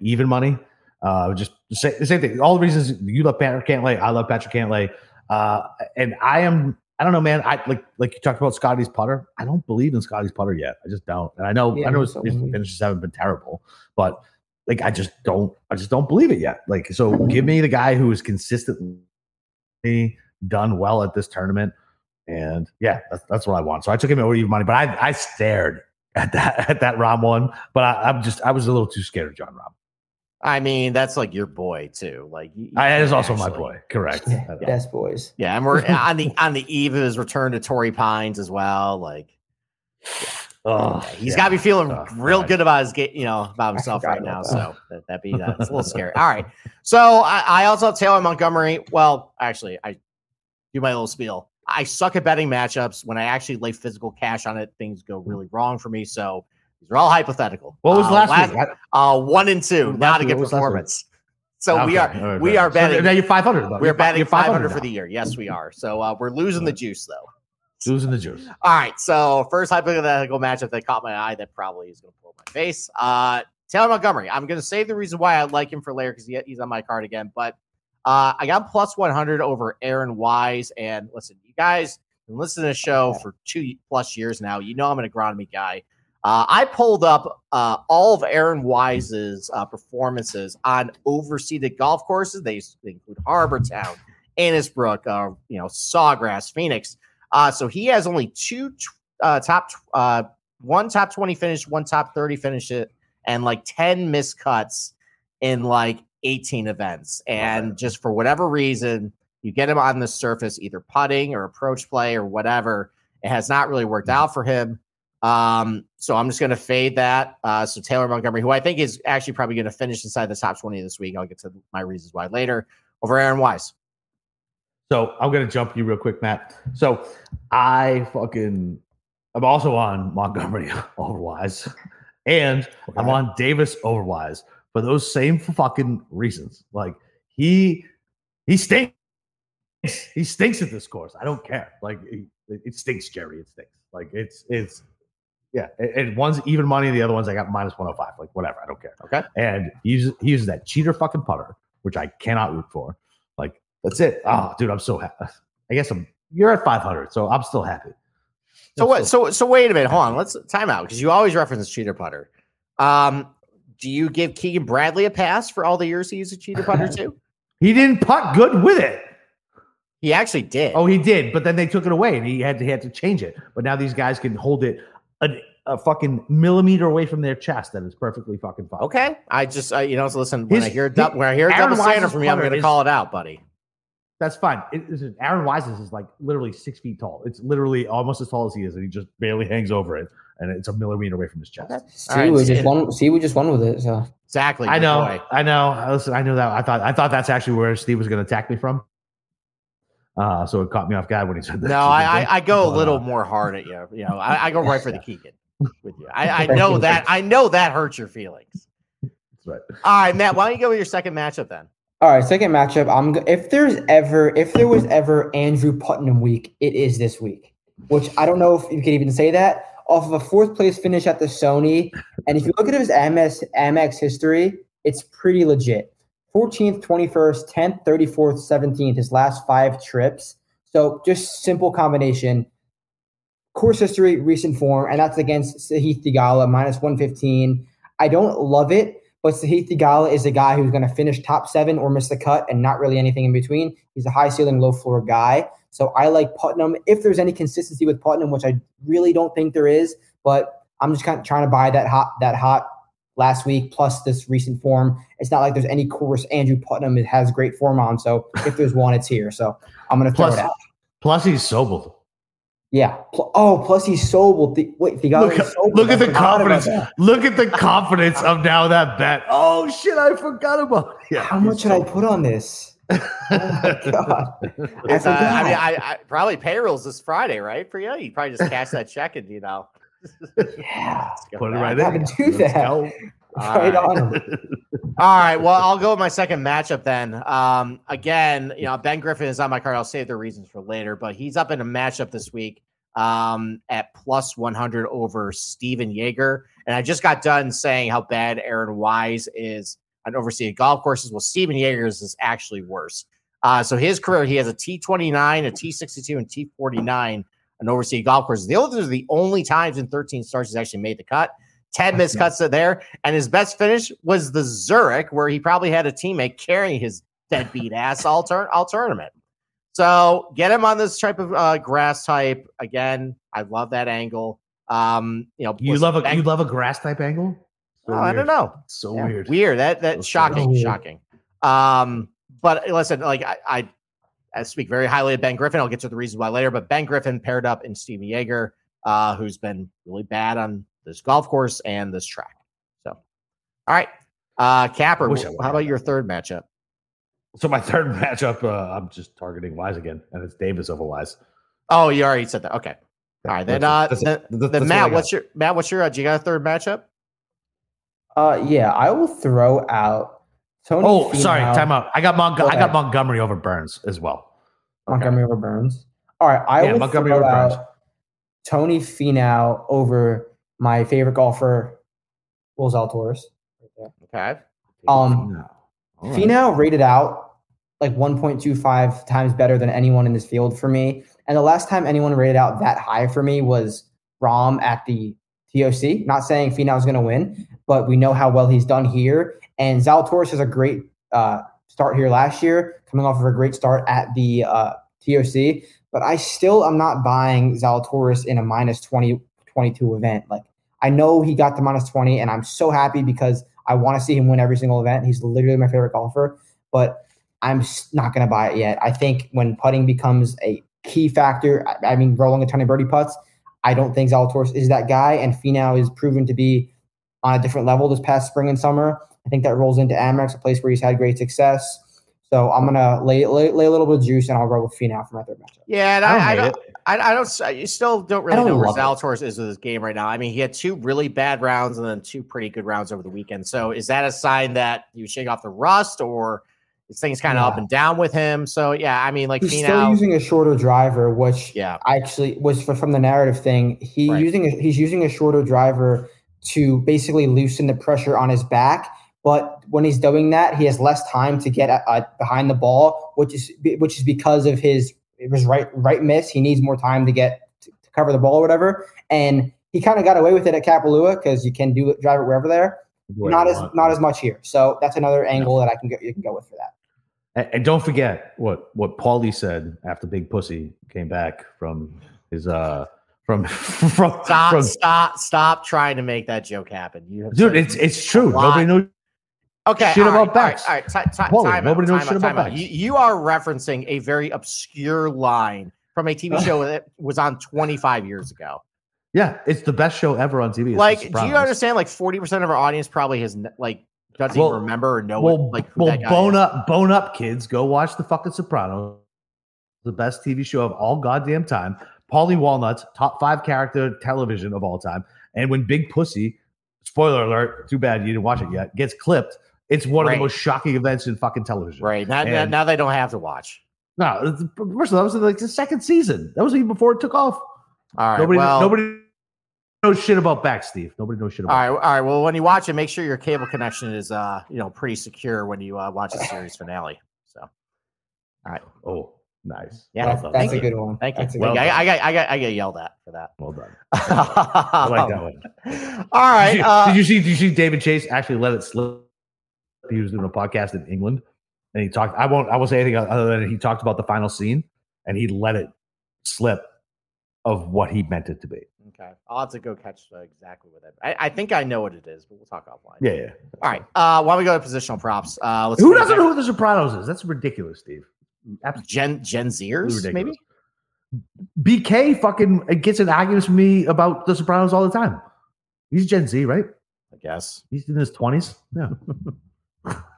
even money. Uh, just the same, same thing. All the reasons you love Patrick Cantlay, I love Patrick Cantlay. Uh, and I am, I don't know, man. I like, like you talked about Scotty's putter. I don't believe in Scotty's putter yet. I just don't. And I know, yeah, I know his, his finishes haven't been terrible, but like, I just don't, I just don't believe it yet. Like, so give me the guy who is consistently done well at this tournament. And yeah, that's, that's what I want. So I took him over even money, but I, I stared at that, at that Rahm one, but I, I'm just, I was a little too scared of Jon Rahm. I mean, that's like your boy too. Like that is also actually my boy. Correct. Yeah, best boys. Yeah, and we're on the on the eve of his return to Torrey Pines as well. Like, yeah. Oh, yeah, he's yeah. got to be feeling oh, real God. good about his, you know, about himself right now. That. So that that be that's a little scary. All right. So I, I also have Taylor Montgomery. Well, actually, I do my little spiel. I suck at betting matchups. When I actually lay physical cash on it, things go really wrong for me. So these are all hypothetical. What was uh, last, last week? Uh, one and two. Not a good performance. So okay. we are right, we are betting. So now you're five hundred. Though. We're you're batting five hundred for the year. Yes, we are. So uh, we're losing the juice, though. Losing the juice. All right. So first hypothetical matchup that caught my eye that probably is going to blow my face. Uh, Taylor Montgomery. I'm going to save the reason why I like him for later because he, he's on my card again. But uh, I got plus one hundred over Aaron Wise. And listen, you guys have been listening to the show for two plus years now. You know I'm an agronomy guy. Uh, I pulled up uh, all of Aaron Wise's uh, performances on overseeded golf courses. They, they include Harbortown, Annisbrook, uh, you know, Sawgrass, Phoenix. Uh, so he has only two uh, top, uh, one top twenty finish, one top thirty finish, and like ten missed cuts in like eighteen events. And okay. just for whatever reason, you get him on the surface, either putting or approach play or whatever. It has not really worked out for him. Um, so I'm just going to fade that. Uh, so Taylor Montgomery, who I think is actually probably going to finish inside the top twenty this week. I'll get to my reasons why later, over Aaron Wise. So I'm going to jump you real quick, Matt. So I fucking, I'm also on Montgomery over Wise and okay. I'm on Davis over Wise for those same fucking reasons. Like he, he stinks. He stinks at this course. I don't care. Like it, it stinks, Jerry. It stinks. Like it's, it's, Yeah, and one's even money, the other one's I got minus one oh five. Like, whatever, I don't care. Okay. And he uses, he uses that cheater fucking putter, which I cannot root for. Like, that's it. Oh, dude, I'm so happy. I guess I'm. You're at five hundred, so I'm still happy. I'm so what? So so wait a minute. Hold on. Let's time out because you always reference cheater putter. Um, do you give Keegan Bradley a pass for all the years he used a cheater putter too? He didn't putt good with it. He actually did. Oh, he did, but then they took it away and he had to, he had to change it. But now these guys can hold it A, a fucking millimeter away from their chest, that is perfectly fucking fine. Okay, I just I, you know, so listen. When his, I hear du- his, when I hear Aaron double standard from you, I'm going to call it out, buddy. That's fine. It, it, Aaron Wise's is like literally six feet tall. It's literally almost as tall as he is, and he just barely hangs over it, and it's a millimeter away from his chest. See, we just won. See, we just won with it. So exactly. I know. Boy. I know. Listen, I knew that. I thought. I thought that's actually where Steve was going to attack me from. Uh, so it caught me off guard when he said that. No, I, I, I go a little more hard at you. You know, I, I go right for the Keegan with you. I, I know that. I know that hurts your feelings. That's right. All right, Matt. Why don't you go with your second matchup then? All right, second matchup. I'm if there's ever if there was ever Andrew Putnam week, it is this week. Which I don't know if you could even say that off of a fourth place finish at the Sony. And if you look at his Amex history, it's pretty legit. fourteenth, twenty-first, tenth, thirty-fourth, seventeenth, his last five trips. So just simple combination. Course history, recent form, and that's against Sahith Theegala, minus one fifteen. I don't love it, but Sahith Theegala is a guy who's going to finish top seven or miss the cut and not really anything in between. He's a high ceiling, low floor guy. So I like Putnam. If there's any consistency with Putnam, which I really don't think there is, but I'm just kind of trying to buy that hot, that hot, last week, plus this recent form. It's not like there's any course Andrew Putnam has great form on. So if there's one, it's here. So I'm going to throw plus, it out. Plus he's sober. Yeah. Oh, plus he's sold. Wait, he got look, sold. Look at the confidence. Look at the confidence of now that bet. Oh shit, I forgot about it. Yeah, how much should I put on this? Oh my god. I, uh, I mean, I, I probably payrolls this Friday, right? For you, you probably just cash that check and you know. Yeah. Put it right in. Do that. All right, right on. All right. Well, I'll go with my second matchup then. Um, again, you know, Ben Griffin is on my card. I'll save the reasons for later, but he's up in a matchup this week. Um, at plus one hundred over Steven Yeager. And I just got done saying how bad Aaron Wise is on overseas golf courses. Well, Steven Yeager's is actually worse. Uh, so his career, he has a T twenty-nine, a T sixty-two, and T forty-nine on overseas golf courses. Those are the only times in thirteen starts he's actually made the cut. ten missed cuts are there. And his best finish was the Zurich, where he probably had a teammate carrying his deadbeat ass all, tur- all tournament. So get him on this type of uh, grass type again. I love that angle. Um, you know, you love a bang- you love a grass type angle. So oh, I don't know. So yeah. weird, weird. That that's so shocking, so shocking. Um, but listen, like I, I, I speak very highly of Ben Griffin. I'll get to the reasons why later. But Ben Griffin paired up in Steven Yeager, uh, who's been really bad on this golf course and this track. So, all right, uh, Capper. How about your third matchup? So my third matchup, uh, I'm just targeting Wise again, and it's Davis over Wise. Oh, you already said that. Okay. All right. Then, uh, that's, that's, then, that's, then that's Matt, what what's your Matt? What's your? Uh, do you got a third matchup? Uh, yeah, I will throw out Tony. Oh, Finau. Sorry, time out. I got Mont- I got Montgomery over Burns as well. Montgomery okay. over Burns. All right, I yeah, will Montgomery throw over out Burns. Tony Finau over my favorite golfer, Will Zalatoris. Okay. Um. No. Right. Finau rated out like one point two five times better than anyone in this field for me. And the last time anyone rated out that high for me was Rahm at the T O C. Not saying Finau is going to win, but we know how well he's done here. And Zalatoris has a great uh, start here last year, coming off of a great start at the uh, T O C. But I still am not buying Zalatoris in a minus twenty, twenty-two event. Like I know he got the minus twenty, and I'm so happy because I want to see him win every single event. He's literally my favorite golfer, but I'm not going to buy it yet. I think when putting becomes a key factor, I, I mean, rolling a ton of birdie putts, I don't think Zalatoris is that guy, and Finau is proven to be on a different level this past spring and summer. I think that rolls into Amex, a place where he's had great success. So I'm going to lay, lay lay a little bit of juice, and I'll roll with Finau for my third matchup. Yeah, and I, I don't – I, I don't. I still don't really don't know where Zalatoris is with this game right now. I mean, he had two really bad rounds and then two pretty good rounds over the weekend. So, is that a sign that you shake off the rust, or is things kind of yeah. up and down with him? So, yeah, I mean, like he's Finau, still using a shorter driver, which yeah, actually was for, from the narrative thing. He right. using a, he's using a shorter driver to basically loosen the pressure on his back. But when he's doing that, he has less time to get uh, behind the ball, which is which is because of his. It was right, right miss. He needs more time to get to, to cover the ball or whatever. And he kind of got away with it at Kapalua because you can do it, drive it wherever there. Boy, not as not as much here. So that's another angle yeah. that I can go, you can go with for that. And, and don't forget what what Paulie said after Big Pussy came back from his uh from from stop from, stop stop trying to make that joke happen. You have dude, it's it's true. Nobody knows. Okay. Shit about right, backs. All right. All right. T- t- Holy, time nobody out, knows shit about backs. You, you are referencing a very obscure line from a T V show that was on twenty-five years ago. Yeah, it's the best show ever on T V. It's like, do you understand? Like, forty percent of our audience probably has like doesn't well, even remember or know. Well, it, like, who well, that bone is. up, bone up, kids. Go watch the fucking Sopranos. The best T V show of all goddamn time. Paulie Walnuts, top five character television of all time. And when Big Pussy, spoiler alert, too bad you didn't watch it yet, gets clipped. It's one right. of the most shocking events in fucking television. Right. Now, and now they don't have to watch. No. First of all, that was like the second season. That was even before it took off. All right. Nobody, well, nobody knows shit about back, Steve. Nobody knows shit about back. All right. All right. Well, when you watch it, make sure your cable connection is uh, you know, pretty secure when you uh, watch the series finale. So, all right. Oh, nice. Yeah. Well, well, that's a you. good one. Thank that's you. Well I, I, I, I, got, I got yelled at for that. Well done. I like that one. All right. Did you, uh, did you see? Did you see David Chase actually let it slip? He was doing a podcast in England, and he talked. I won't. I won't say anything other than he talked about the final scene, and he let it slip of what he meant it to be. Okay, I'll have to go catch uh, exactly what that. I, I think I know what it is, but we'll talk offline. Yeah, yeah. All right. Uh, why don't we go to positional props? Uh, let's who doesn't know who the Sopranos is? That's ridiculous, Steve. Absolutely. Gen Gen Zers, maybe. B K fucking gets in arguments with me about The Sopranos all the time. He's Gen Z, right? I guess. He's in his twenties. Yeah.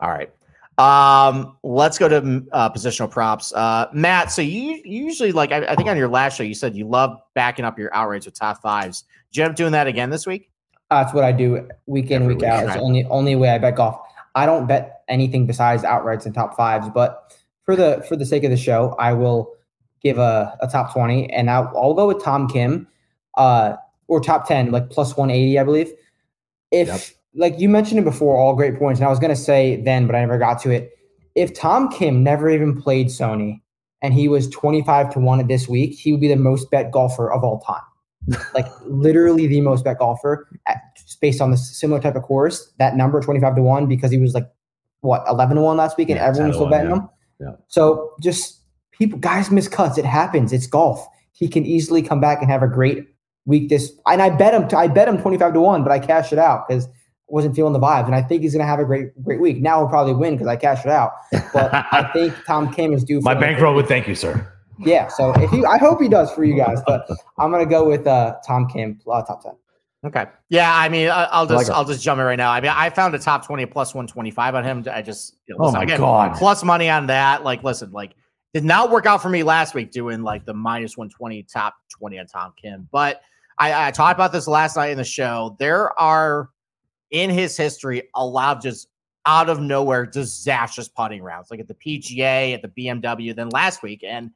All right. Um, let's go to uh, positional props. Uh, Matt, so you, you usually, like, I, I think on your last show, you said you love backing up your outrights with top fives. Did you end up doing that again this week? Uh, that's what I do week in, week, week out. Right. It's the only, only way I bet golf. I don't bet anything besides outrights and top fives, but for the for the sake of the show, I will give a, a top twenty, and I'll, I'll go with Tom Kim uh, or top ten, like plus one eighty, I believe. If yep. Like you mentioned it before, all great points, and I was going to say then, but I never got to it. If Tom Kim never even played Sony and he was twenty-five to one at this week, he would be the most bet golfer of all time. Like literally the most bet golfer at, based on the similar type of course, that number twenty-five to one, because he was like, what, eleven to one last week, and yeah, everyone was still betting yeah. him. Yeah. So just people, guys miss cuts. It happens. It's golf. He can easily come back and have a great week this. And I bet him, I bet him twenty-five to one, but I cashed it out because wasn't feeling the vibes, and I think he's going to have a great, great week. Now he'll probably win because I cashed it out. But I think Tom Kim is due for my bankroll would thank you, sir. Yeah, so if you, I hope he does for you guys. But I'm going to go with uh, Tom Kim uh, top ten. Okay, yeah, I mean, I'll just, I'll just jump it right now. I mean, I found a top twenty plus one twenty five on him. I just, you know, listen, oh my again, god, plus money on that. Like, listen, like did not work out for me last week doing like the minus one twenty top twenty on Tom Kim. But I, I talked about this last night in the show. There are in his history, a lot of just out of nowhere, disastrous putting rounds, like at the P G A, at the B M W, then last week. And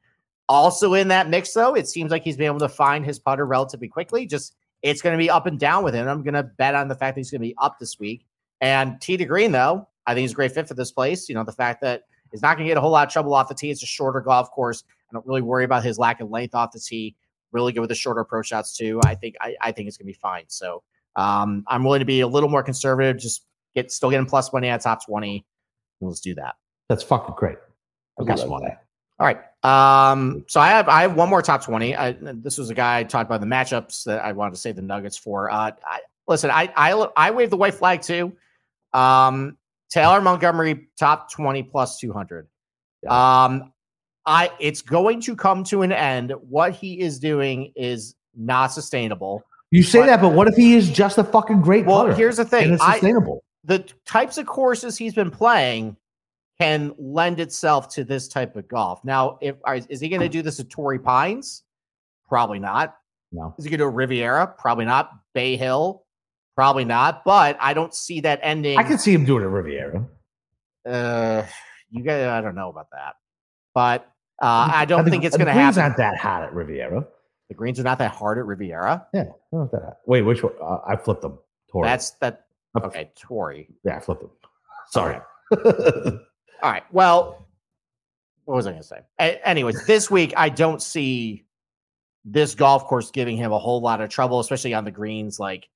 also in that mix, though, it seems like he's been able to find his putter relatively quickly. Just it's going to be up and down with him. I'm going to bet on the fact that he's going to be up this week. And tee to green, though, I think he's a great fit for this place. You know, the fact that he's not going to get a whole lot of trouble off the tee. It's a shorter golf course. I don't really worry about his lack of length off the tee. Really good with the shorter approach shots, too. I think I, I think it's going to be fine. So Um, I'm willing to be a little more conservative. Just get still getting plus money at top twenty. Let's do that. That's fucking great. Okay. All right. Um, so I have I have one more top twenty. I, this was a guy I talked about the matchups that I wanted to save the Nuggets for. Uh, I, listen, I, I I wave the white flag too. Um, Taylor Montgomery top twenty plus two hundred. Yeah. Um, I it's going to come to an end. What he is doing is not sustainable. You say but, that, but what if he is just a fucking great well, putter? Well, here's the thing. It's sustainable. I, the types of courses he's been playing can lend itself to this type of golf. Now, if is he going to do this at Torrey Pines? Probably not. No. Is he going to do a Riviera? Probably not. Bay Hill? Probably not. But I don't see that ending. I can see him doing a Riviera. Uh, you guys, I don't know about that. But uh, I don't the, think it's going to happen. The greens aren't that hot at Riviera. The greens are not that hard at Riviera. Yeah, not that hard. Wait, which one? Uh, I flipped them. Torrey. That's that. Okay, Torrey. Yeah, I flipped them. Sorry. All right. Well, what was I going to say? A- anyways, this week, I don't see this golf course giving him a whole lot of trouble, especially on the greens, like,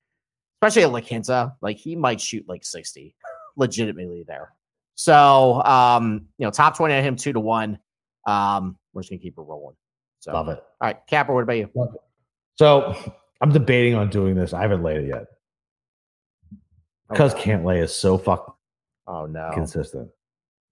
especially at La Quinta. Like, he might shoot like sixty legitimately there. So, um, you know, top twenty on him, two to one. Um, we're just going to keep it rolling. So, love it. All right, Capper, what about you? So I'm debating on doing this. I haven't laid it yet because oh, no. Cantlay is so fucking oh no consistent.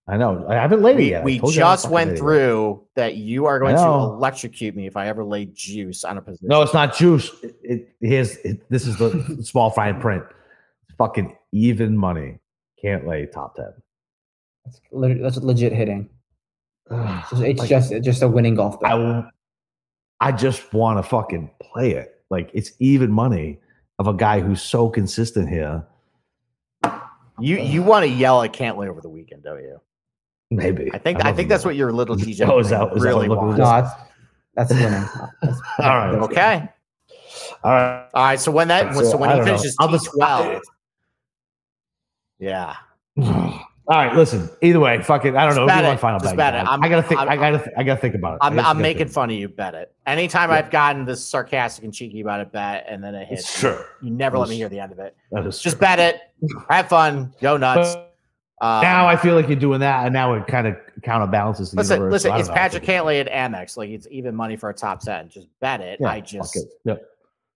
I know. I haven't laid we, it yet. We just went through yet. That you are going to electrocute me if I ever lay juice on a position. No, it's not juice. It, it, here's, it, this is the small fine print. Fucking even money. Cantlay top ten. That's, that's legit hitting. It's, it's like, just it's just a winning golf bet. I, I just want to fucking play it. Like, it's even money of a guy who's so consistent here. You you want to yell at Cantlay over the weekend, don't you? Maybe. I think I, I think that's what your little D J oh, is that, is really wants. No, that's, that's winning. That's, all right. That's okay. Good. All right. All right. So when that so, so when he finishes twelve, yeah. All right, listen. Either way, fuck it. I don't know. Bet it. Final just bet it. I gotta think. I'm, I gotta. Th- I gotta think about it. I'm, I'm making fun of you. Bet it. Anytime yeah. I've gotten this sarcastic and cheeky about it, bet, and then it hits. Sure. You, you never that let is, me hear the end of it. Just true. Bet it. Have fun. Go nuts. Um, now I feel like you're doing that, and now it kind of counterbalances the listen, universe. Listen, so it's know, Patrick Cantlay at Amex. Like, it's even money for a top ten. Just bet it. Yeah, I just. It. No.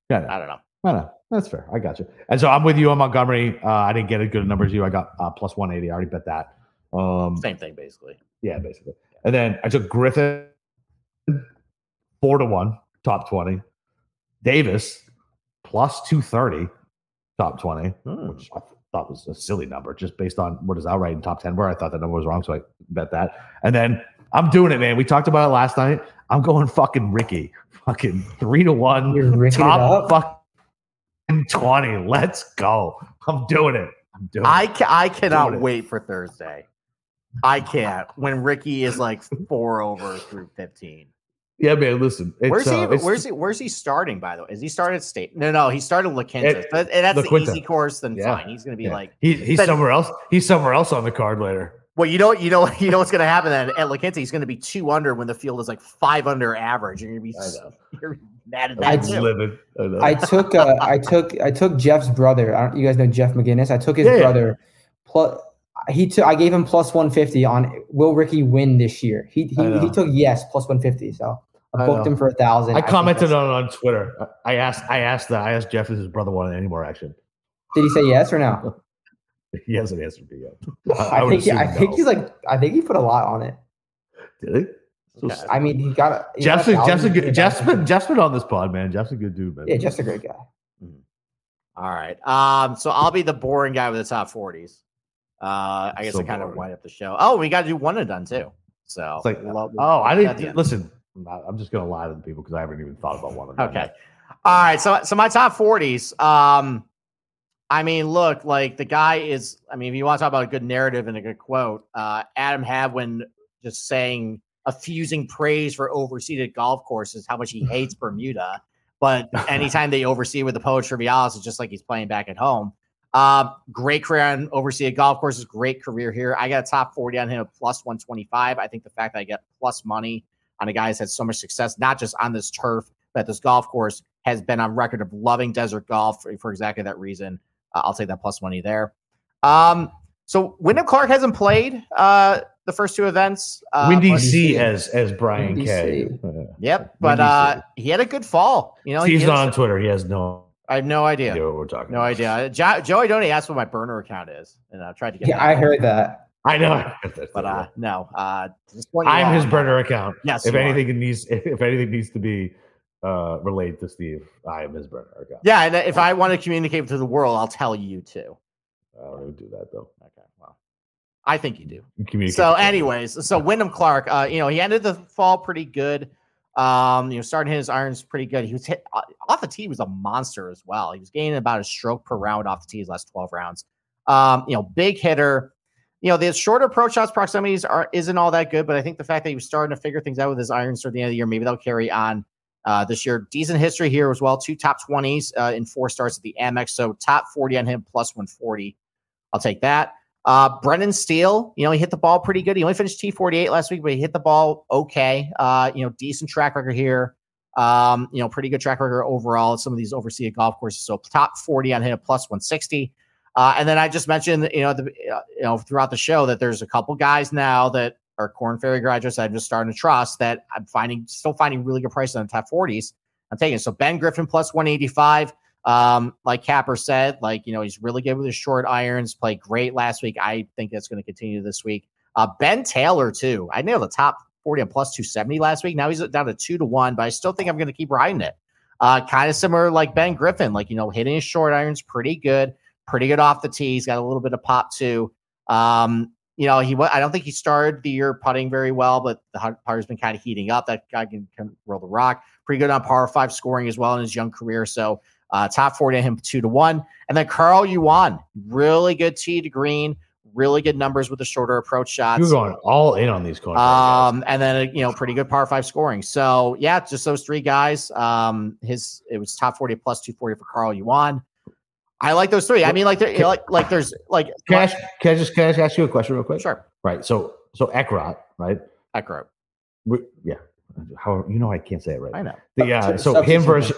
No, no. I don't know. I don't know. That's fair. I got you. And so I'm with you on Montgomery. Uh, I didn't get as good a number as you. I got uh, plus one eighty. I already bet that. Um, Same thing, basically. Yeah, basically. And then I took Griffin four to one, top twenty. Davis plus two thirty, top twenty, mm. which I thought was a silly number just based on what is outright in top ten. Where I thought the number was wrong, so I bet that. And then I'm doing it, man. We talked about it last night. I'm going fucking Ricky, fucking three to one, You're top fucking twenty. Let's go. I'm doing it. I'm doing I ca- I cannot wait it. for Thursday. I can't when Ricky is like four over through fifteen. Yeah, man. Listen, it's, where's he? Uh, where's he? Where's he starting? By the way, is he started State? No, no, he started La Quinta. It, but, and that's La the Quinta. easy course. Then yeah. fine, he's going to be yeah. like he, he's but, somewhere else. He's somewhere else on the card later. Well, you know, you know, you know what's going to happen then at La Quinta. He's going to be two under when the field is like five under average. You're going to be you're mad at that. Too. I, know. I took, uh, I took, I took Jeff's brother. I don't, you guys know Jeff McGinnis. I took his yeah, brother. Yeah. Plus. He took. I gave him plus one fifty on will Ricky win this year. He he, he took yes plus one fifty. So I booked I him for a thousand. I, I commented on on Twitter. I asked. I asked that. I asked Jeff if his brother wanted any more action. Did he say yes or no? He hasn't answered me yet. I, I, I think. He, I no. think he's like. I think he put a lot on it. Did he? So, yeah, I mean, he got. A, he Jeff's got a Jeff's a good. Jeff's been, Jeff's been on this pod, man. Jeff's a good dude, man. Yeah, Jeff's a great guy. Mm-hmm. All right. Um. So I'll be the boring guy with the top forties. Uh, I guess so I kind boring. of wind up the show. Oh, we got to do one and done too. So, it's like, love, oh, I didn't listen. I'm, not, I'm just going to lie to the people because I haven't even thought about one and done. Okay. Yet. All right. So, so my top forties. Um, I mean, look, like the guy is. I mean, if you want to talk about a good narrative and a good quote, uh, Adam Hadwin just saying, effusing praise for overseeded golf courses, how much he hates Bermuda, but anytime they oversee with the Poets Trivialis, it's just like he's playing back at home. Uh, great career on overseas golf courses. Great career here. I got a top forty on him at plus one twenty-five. I think the fact that I get plus money on a guy who's had so much success, not just on this turf, but this golf course, has been on record of loving desert golf for, for exactly that reason. Uh, I'll take that plus money there. Um, so Wyndham Clark hasn't played uh, the first two events. Uh, Windy C as as Brian Windy K. C. Yep, but uh, he had a good fall. You know, he's he not on Twitter. He has no. I have no idea. idea what we're talking no about. idea. Jo- Joey Doney asked what my burner account is, and I tried to get. Yeah, that I heard that. I know, I heard that but uh, no. Uh, I'm his burner account. Yes. If anything are. needs, if anything needs to be uh, relayed to Steve, I am his burner account. Yeah, and if I want to communicate to the world, I'll tell you too. I don't even do that though. Okay, well, I think you do. You communicate. So, anyways, so Wyndham Clark, uh, you know, he ended the fall pretty good. Um, you know, starting his irons pretty good. He was hit off the tee. He was a monster as well. He was gaining about a stroke per round off the tee his last twelve rounds. Um, you know, big hitter. You know, the shorter approach shots proximities are isn't all that good, but I think the fact that he was starting to figure things out with his irons toward the end of the year, maybe that'll carry on uh, this year. Decent history here as well. Two top twenties uh, in four starts at the Amex. So top forty on him plus one forty. I'll take that. Uh, Brendan Steele, you know, he hit the ball pretty good. He only finished T forty-eight last week, but he hit the ball okay. Uh, you know, decent track record here. Um, you know, pretty good track record overall at some of these overseas golf courses. So top forty on him, plus one sixty. Uh, and then I just mentioned, you know, the, uh, you know, throughout the show that there's a couple guys now that are Korn Ferry graduates I'm just starting to trust that I'm finding, still finding really good prices on the top forties. I'm taking so Ben Griffin plus one eighty-five. Um, like Capper said, like, you know, he's really good with his short irons, played great last week. I think that's going to continue this week. Uh, Ben Taylor too. I nailed the top forty on plus two seventy last week. Now he's down to two to one, but I still think I'm going to keep riding it. Uh, kind of similar like Ben Griffin, like, you know, hitting his short irons pretty good, pretty good off the tee. He's got a little bit of pop too. Um, you know, he, I don't think he started the year putting very well, but the putter's been kind of heating up. That guy can, can roll the rock. Pretty good on par five scoring as well in his young career. So, Uh, top forty on him, two to one. And then Carl Yuan, really good tee to green, really good numbers with the shorter approach shots. You're going all in on these corners. Um, and then, you know, pretty good par five scoring. So, yeah, just those three guys. Um, his It was top forty plus two forty for Carl Yuan. I like those three. I mean, like, you know, like, like there's like. Can I, ask, can I just can I ask you a question real quick? Sure. Right. So, so Ekrot, right? Ekrot. We, yeah. How, you know, I can't say it right. I know. The, uh, so him versus.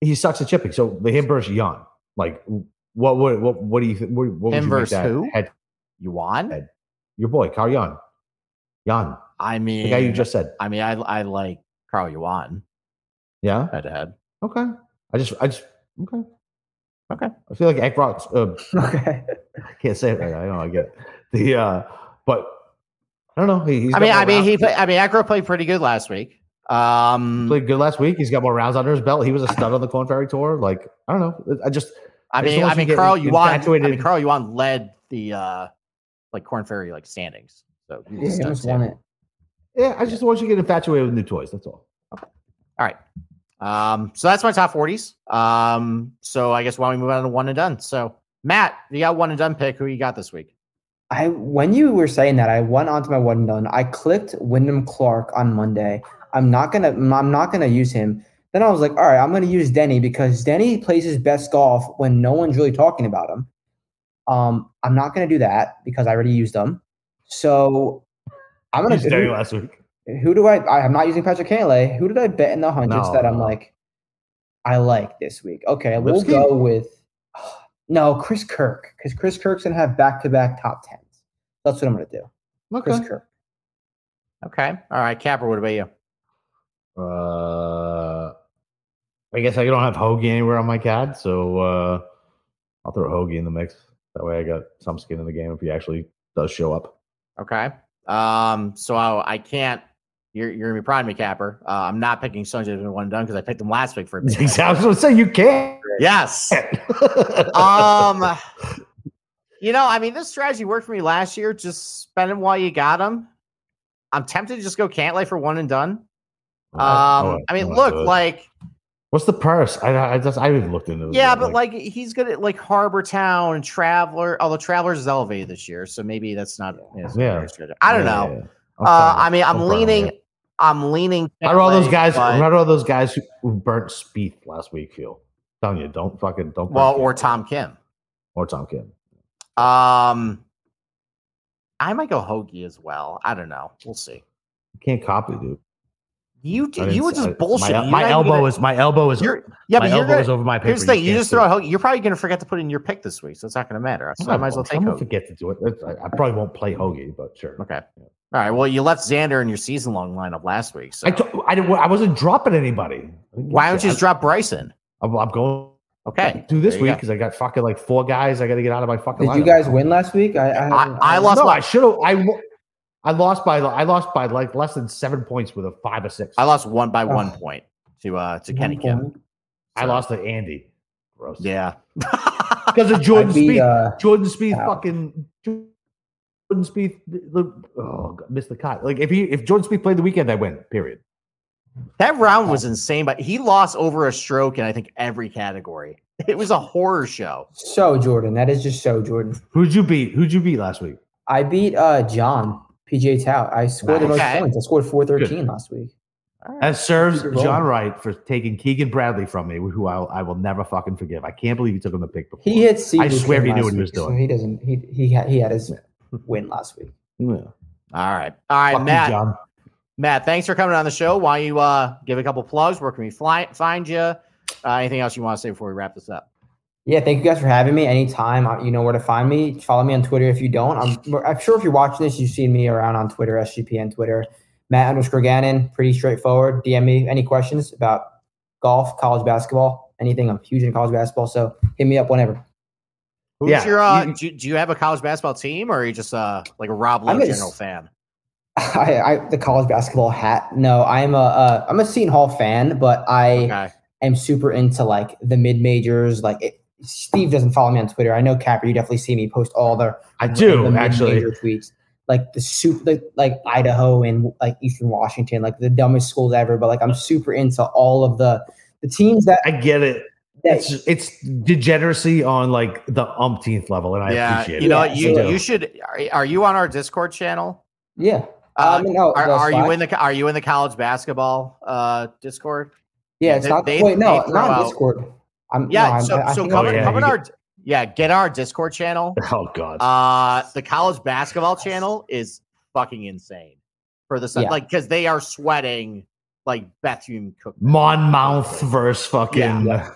He sucks at chipping. So the him versus Young, like what would what, what, what do you think? What, what him versus who? Head, Yuan, head. Your boy Carl Yuan. Yuan. I mean, the guy you just said. I mean, I I like Carl Yuan. Yeah, head to head. Okay. I just I just okay. Okay. I feel like Ekrot's. Uh, okay. I can't say it right. I don't know, I get it. The uh, but I don't know. He, he's I mean, I mean, he. Play, I mean, Ekrot played pretty good last week. Um, he played good last week. He's got more rounds under his belt. He was a stud on the Korn Ferry Tour. Like, I don't know. I just, I mean, I mean, Carl Yuan, I mean, Carl Yuan led the uh, like Korn Ferry like standings. So he was yeah, just won it. Yeah, I just want you to get infatuated with new toys. That's all. Okay. All right. Um, so that's my top forties. Um, so I guess why don't we move on to one and done. So Matt, you got one and done pick. Who you got this week? I when you were saying that, I went onto my one and done. I clicked Wyndham Clark on Monday. I'm not gonna. I'm not gonna use him. Then I was like, all right, I'm gonna use Denny because Denny plays his best golf when no one's really talking about him. Um, I'm not gonna do that because I already used him. So I'm gonna. Used Denny last week. Who do I, I – I'm not using Patrick Cantlay. Who did I bet in the hundreds no, that I'm no. like, I like this week? Okay, Lipsky? We'll go with – no, Chris Kirk because Chris Kirk's going to have back-to-back top tens. That's what I'm going to do. Okay. Chris Kirk. Okay. All right, Capper, what about you? Uh, I guess I don't have Hoagie anywhere on my C A D, so uh, I'll throw Hoagie in the mix. That way I got some skin in the game if he actually does show up. Okay. Um, so I, I can't – You're you're gonna be proud of me, Capper. Uh, I'm not picking Sunjay in one and done because I picked him last week for a bit. Exactly. I was gonna say you can't. Yes. um, you know, I mean, this strategy worked for me last year. Just spend him while you got him. I'm tempted to just go Cantlay for one and done. Um, oh, I mean, oh, look, good. Like, what's the purse? I I just I haven't looked into it. Yeah, but like, like he's good at like Harbortown and Traveler. Although Travelers is elevated this year, so maybe that's not. You know, yeah. I don't yeah, know. Yeah, yeah. Uh, I mean, I'm no leaning. I'm leaning. Remember all those guys. But, remember all those guys who, who burnt Spieth last week. Phil, telling you, don't fucking don't. Well, or Tom Kim, or Tom Kim. Um, I might go Hoagie as well. I don't know. We'll see. You can't copy, dude. You do, you would just bullshit. I, my, my elbow gonna, is my elbow is. Yeah, my elbow gonna, is over my paper. Here's the thing: you, you just throw. Hoagie. You're probably going to forget to put in your pick this week, so it's not going to matter. So I, I might as well take. I'm going to forget to do it. I, I probably won't play Hoagie, but sure. Okay. Yeah. All right. Well, you left Xander in your season-long lineup last week. So. I, t- I, didn't, I wasn't dropping anybody. Why don't you just drop Bryson? I'm, I'm going. Okay. Do this week because I got fucking like four guys. I got to get out of my fucking. Did lineup. You guys win last week? I I, I, I lost. No, by, I should have. I, I lost by I lost by like less than seven points with a five or six. I lost one by oh. one point to uh to Kenny Kim. So. I lost to Andy. Gross. Yeah. Because of Jordan Spieth. Uh, Jordan Spieth. Wow. Fucking. Jordan Spieth oh, missed the cut. Like if he if Jordan Spieth played the weekend, I win. Period. That round was insane, but he lost over a stroke in I think every category. It was a horror show. So Jordan, that is just so Jordan. Who'd you beat? Who'd you beat last week? I beat uh, John P G A Tout. I scored nice. the most okay. points. I scored four thirteen last week. Right. That serves John right for taking Keegan Bradley from me, who I, I will never fucking forgive. I can't believe he took him the pick before. He hit C. I swear he knew what he was doing. So he doesn't. He he had, he had his. Win last week. Yeah. All right. All right, Fuck Matt. You, Matt, thanks for coming on the show. Why don't you uh, give a couple plugs? Where can we fly, find you? Uh, anything else you want to say before we wrap this up? Yeah, thank you guys for having me. Anytime, you know where to find me. Follow me on Twitter if you don't. I'm, I'm sure if you're watching this, you've seen me around on Twitter, S G P N Twitter. Matt underscore Gannon, pretty straightforward. D M me any questions about golf, college basketball, anything. I'm huge in college basketball, so hit me up whenever. Who's yeah. your, uh, you, do, do you have a college basketball team or are you just uh, like a Rob Lowe a, general fan? I, I, the college basketball hat. No, I'm a, uh, I'm a Seton Hall fan, but I okay. am super into like the mid majors. Like it, Steve doesn't follow me on Twitter. I know Capper, you definitely see me post all the, I do the actually tweets like the super, like, like Idaho and like Eastern Washington, like the dumbest schools ever. But like, I'm super into all of the, the teams that I get it. It's it's degeneracy on like the umpteenth level, and I yeah, appreciate it. You know, yeah, you so. you should. Are, are you on our Discord channel? Yeah. Uh, I mean, no, are are you in the Are you in the college basketball uh, Discord? Yeah, it's they, not. They, wait, no, not out. Discord. I'm, yeah, no, I'm, so I, so I come, oh, yeah, come in our yeah get our Discord channel. Oh God. Uh, the college basketball channel is fucking insane for the sun, yeah. like because they are sweating like Bethune Cookman, Monmouth versus fucking. Yeah.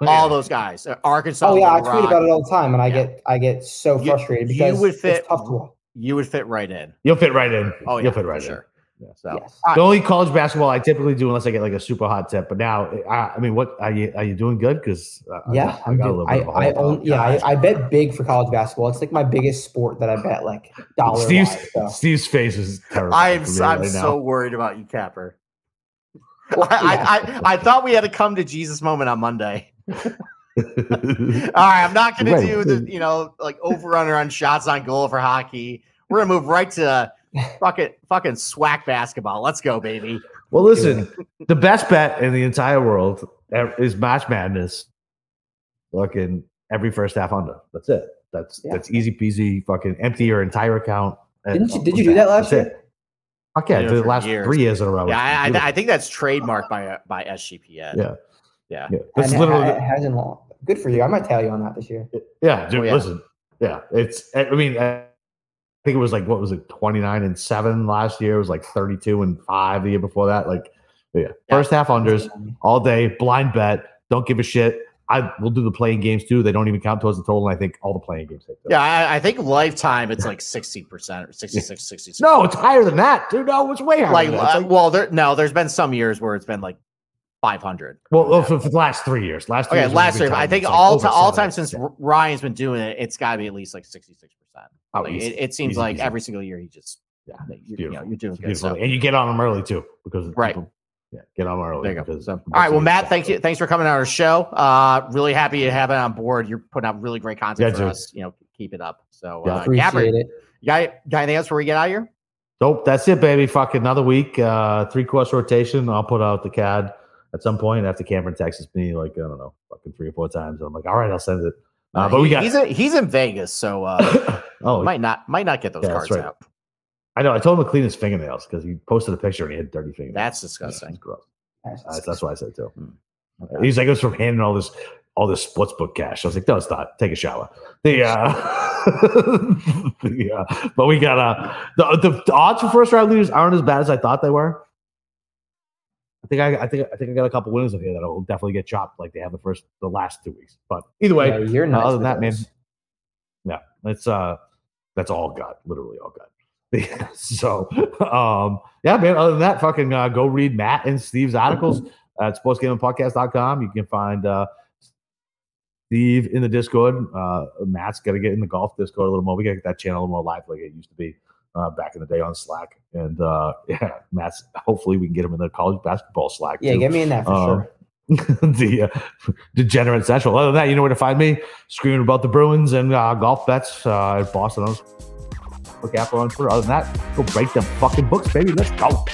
Yeah. All those guys, Arkansas. Oh yeah, I tweet about it all the time, and I yeah. get I get so frustrated you, because you would fit. It's tough to watch. You would fit right in. You'll fit right in. Oh, yeah, you'll fit right sure. in. Yeah. So yes. the only college basketball I typically do, unless I get like a super hot tip. But now, I, I mean, what are you? Are you doing good? Because yeah, I, I got a little bit. I, of I own, yeah, I, I bet big for college basketball. It's like my biggest sport that I bet like dollar. Steve's, so. Steve's face is terrible. I'm I'm right so now. worried about you, Capper. Well, I, I, I thought we had a come to Jesus moment on Monday. All right, I'm not going to do the, you know, like over under on shots on goal for hockey. We're going to move right to fucking fucking swack basketball. Let's go, baby. Well, listen, the best bet in the entire world is Match Madness. Fucking every first half under. That's it. That's yeah. that's easy peasy. Fucking empty your entire account. Didn't you, did you do that last year? It. Fuck yeah, the last years. three years in a row. Yeah, I, I, I think that's trademarked by by S G P N. Yeah, yeah. yeah. That's and literally it hasn't long. Good for you. I might tell you on that this year. It, yeah, dude. Oh, yeah. Listen, yeah. It's. I mean, I think it was like what was it, twenty nine and seven last year. It was like thirty two and five the year before that. Like, yeah, first yeah. half unders all day. Blind bet. Don't give a shit. I will do the playing games too. They don't even count towards the total. And I think all the playing games. Hit, yeah, I, I think lifetime it's like sixty percent or sixty-six, sixty-six. No, it's higher than that, dude. No, it's way higher. Like, than that. Like, well, there no, there's been some years where it's been like five hundred. Well, yeah. for, for the last three years, last three okay, years last year, I think all like all time since yeah. Ryan's been doing it, it's got to be at least like sixty-six percent. Oh, like, it, it seems easy, like easy. every single year he just yeah, like, you're, you know, you're doing good stuff. And you get on them early too because right. People, Yeah, get on early. There you go. All right, well, Matt, thank you. Thanks for coming on our show. Uh, really happy to have it on board. You're putting out really great content yeah, for dude. us. You know, keep it up. So, yeah, uh, appreciate Gabbert, it. You got, got anything else where we get out of here? Nope, that's it, baby. Fucking another week. Uh, three course rotation. I'll put out the C A D at some point after Cameron texts me like I don't know, fucking three or four times. And I'm like, all right, I'll send it. Uh, uh, but he, we got he's a, he's in Vegas, so uh, oh, might not might not get those yeah, cards right. out. I know. I told him to clean his fingernails because he posted a picture and he had dirty fingernails. That's disgusting. That's gross. That's, disgusting. Uh, that's what I said too. Mm. Okay. He's like, it was from handing all this, all this sports book cash. I was like, no, it's not. Take a shower. The, uh, the uh, but we got uh, the, the the odds for first round leaders aren't as bad as I thought they were. I think I, I think I think I got a couple winners in here that will definitely get chopped like they have the first the last two weeks. But either way, yeah, you're nice uh, other than that, those. man, yeah, it's uh, that's all God, literally all God. Yeah, so, um, yeah, man, other than that, fucking uh, go read Matt and Steve's articles at sports gambling podcast dot com. You can find uh, Steve in the Discord. Uh, Matt's got to get in the golf Discord a little more. We got to get that channel a little more live like it used to be uh, back in the day on Slack. And, uh, yeah, Matt's, hopefully we can get him in the college basketball Slack. Yeah, too. Get me in that for uh, sure. the uh, degenerate central. Other than that, you know where to find me. Screaming about the Bruins and uh, golf bets uh, at Boston. Look out for on Twitter. Other than that, go break them fucking books, baby. Let's go.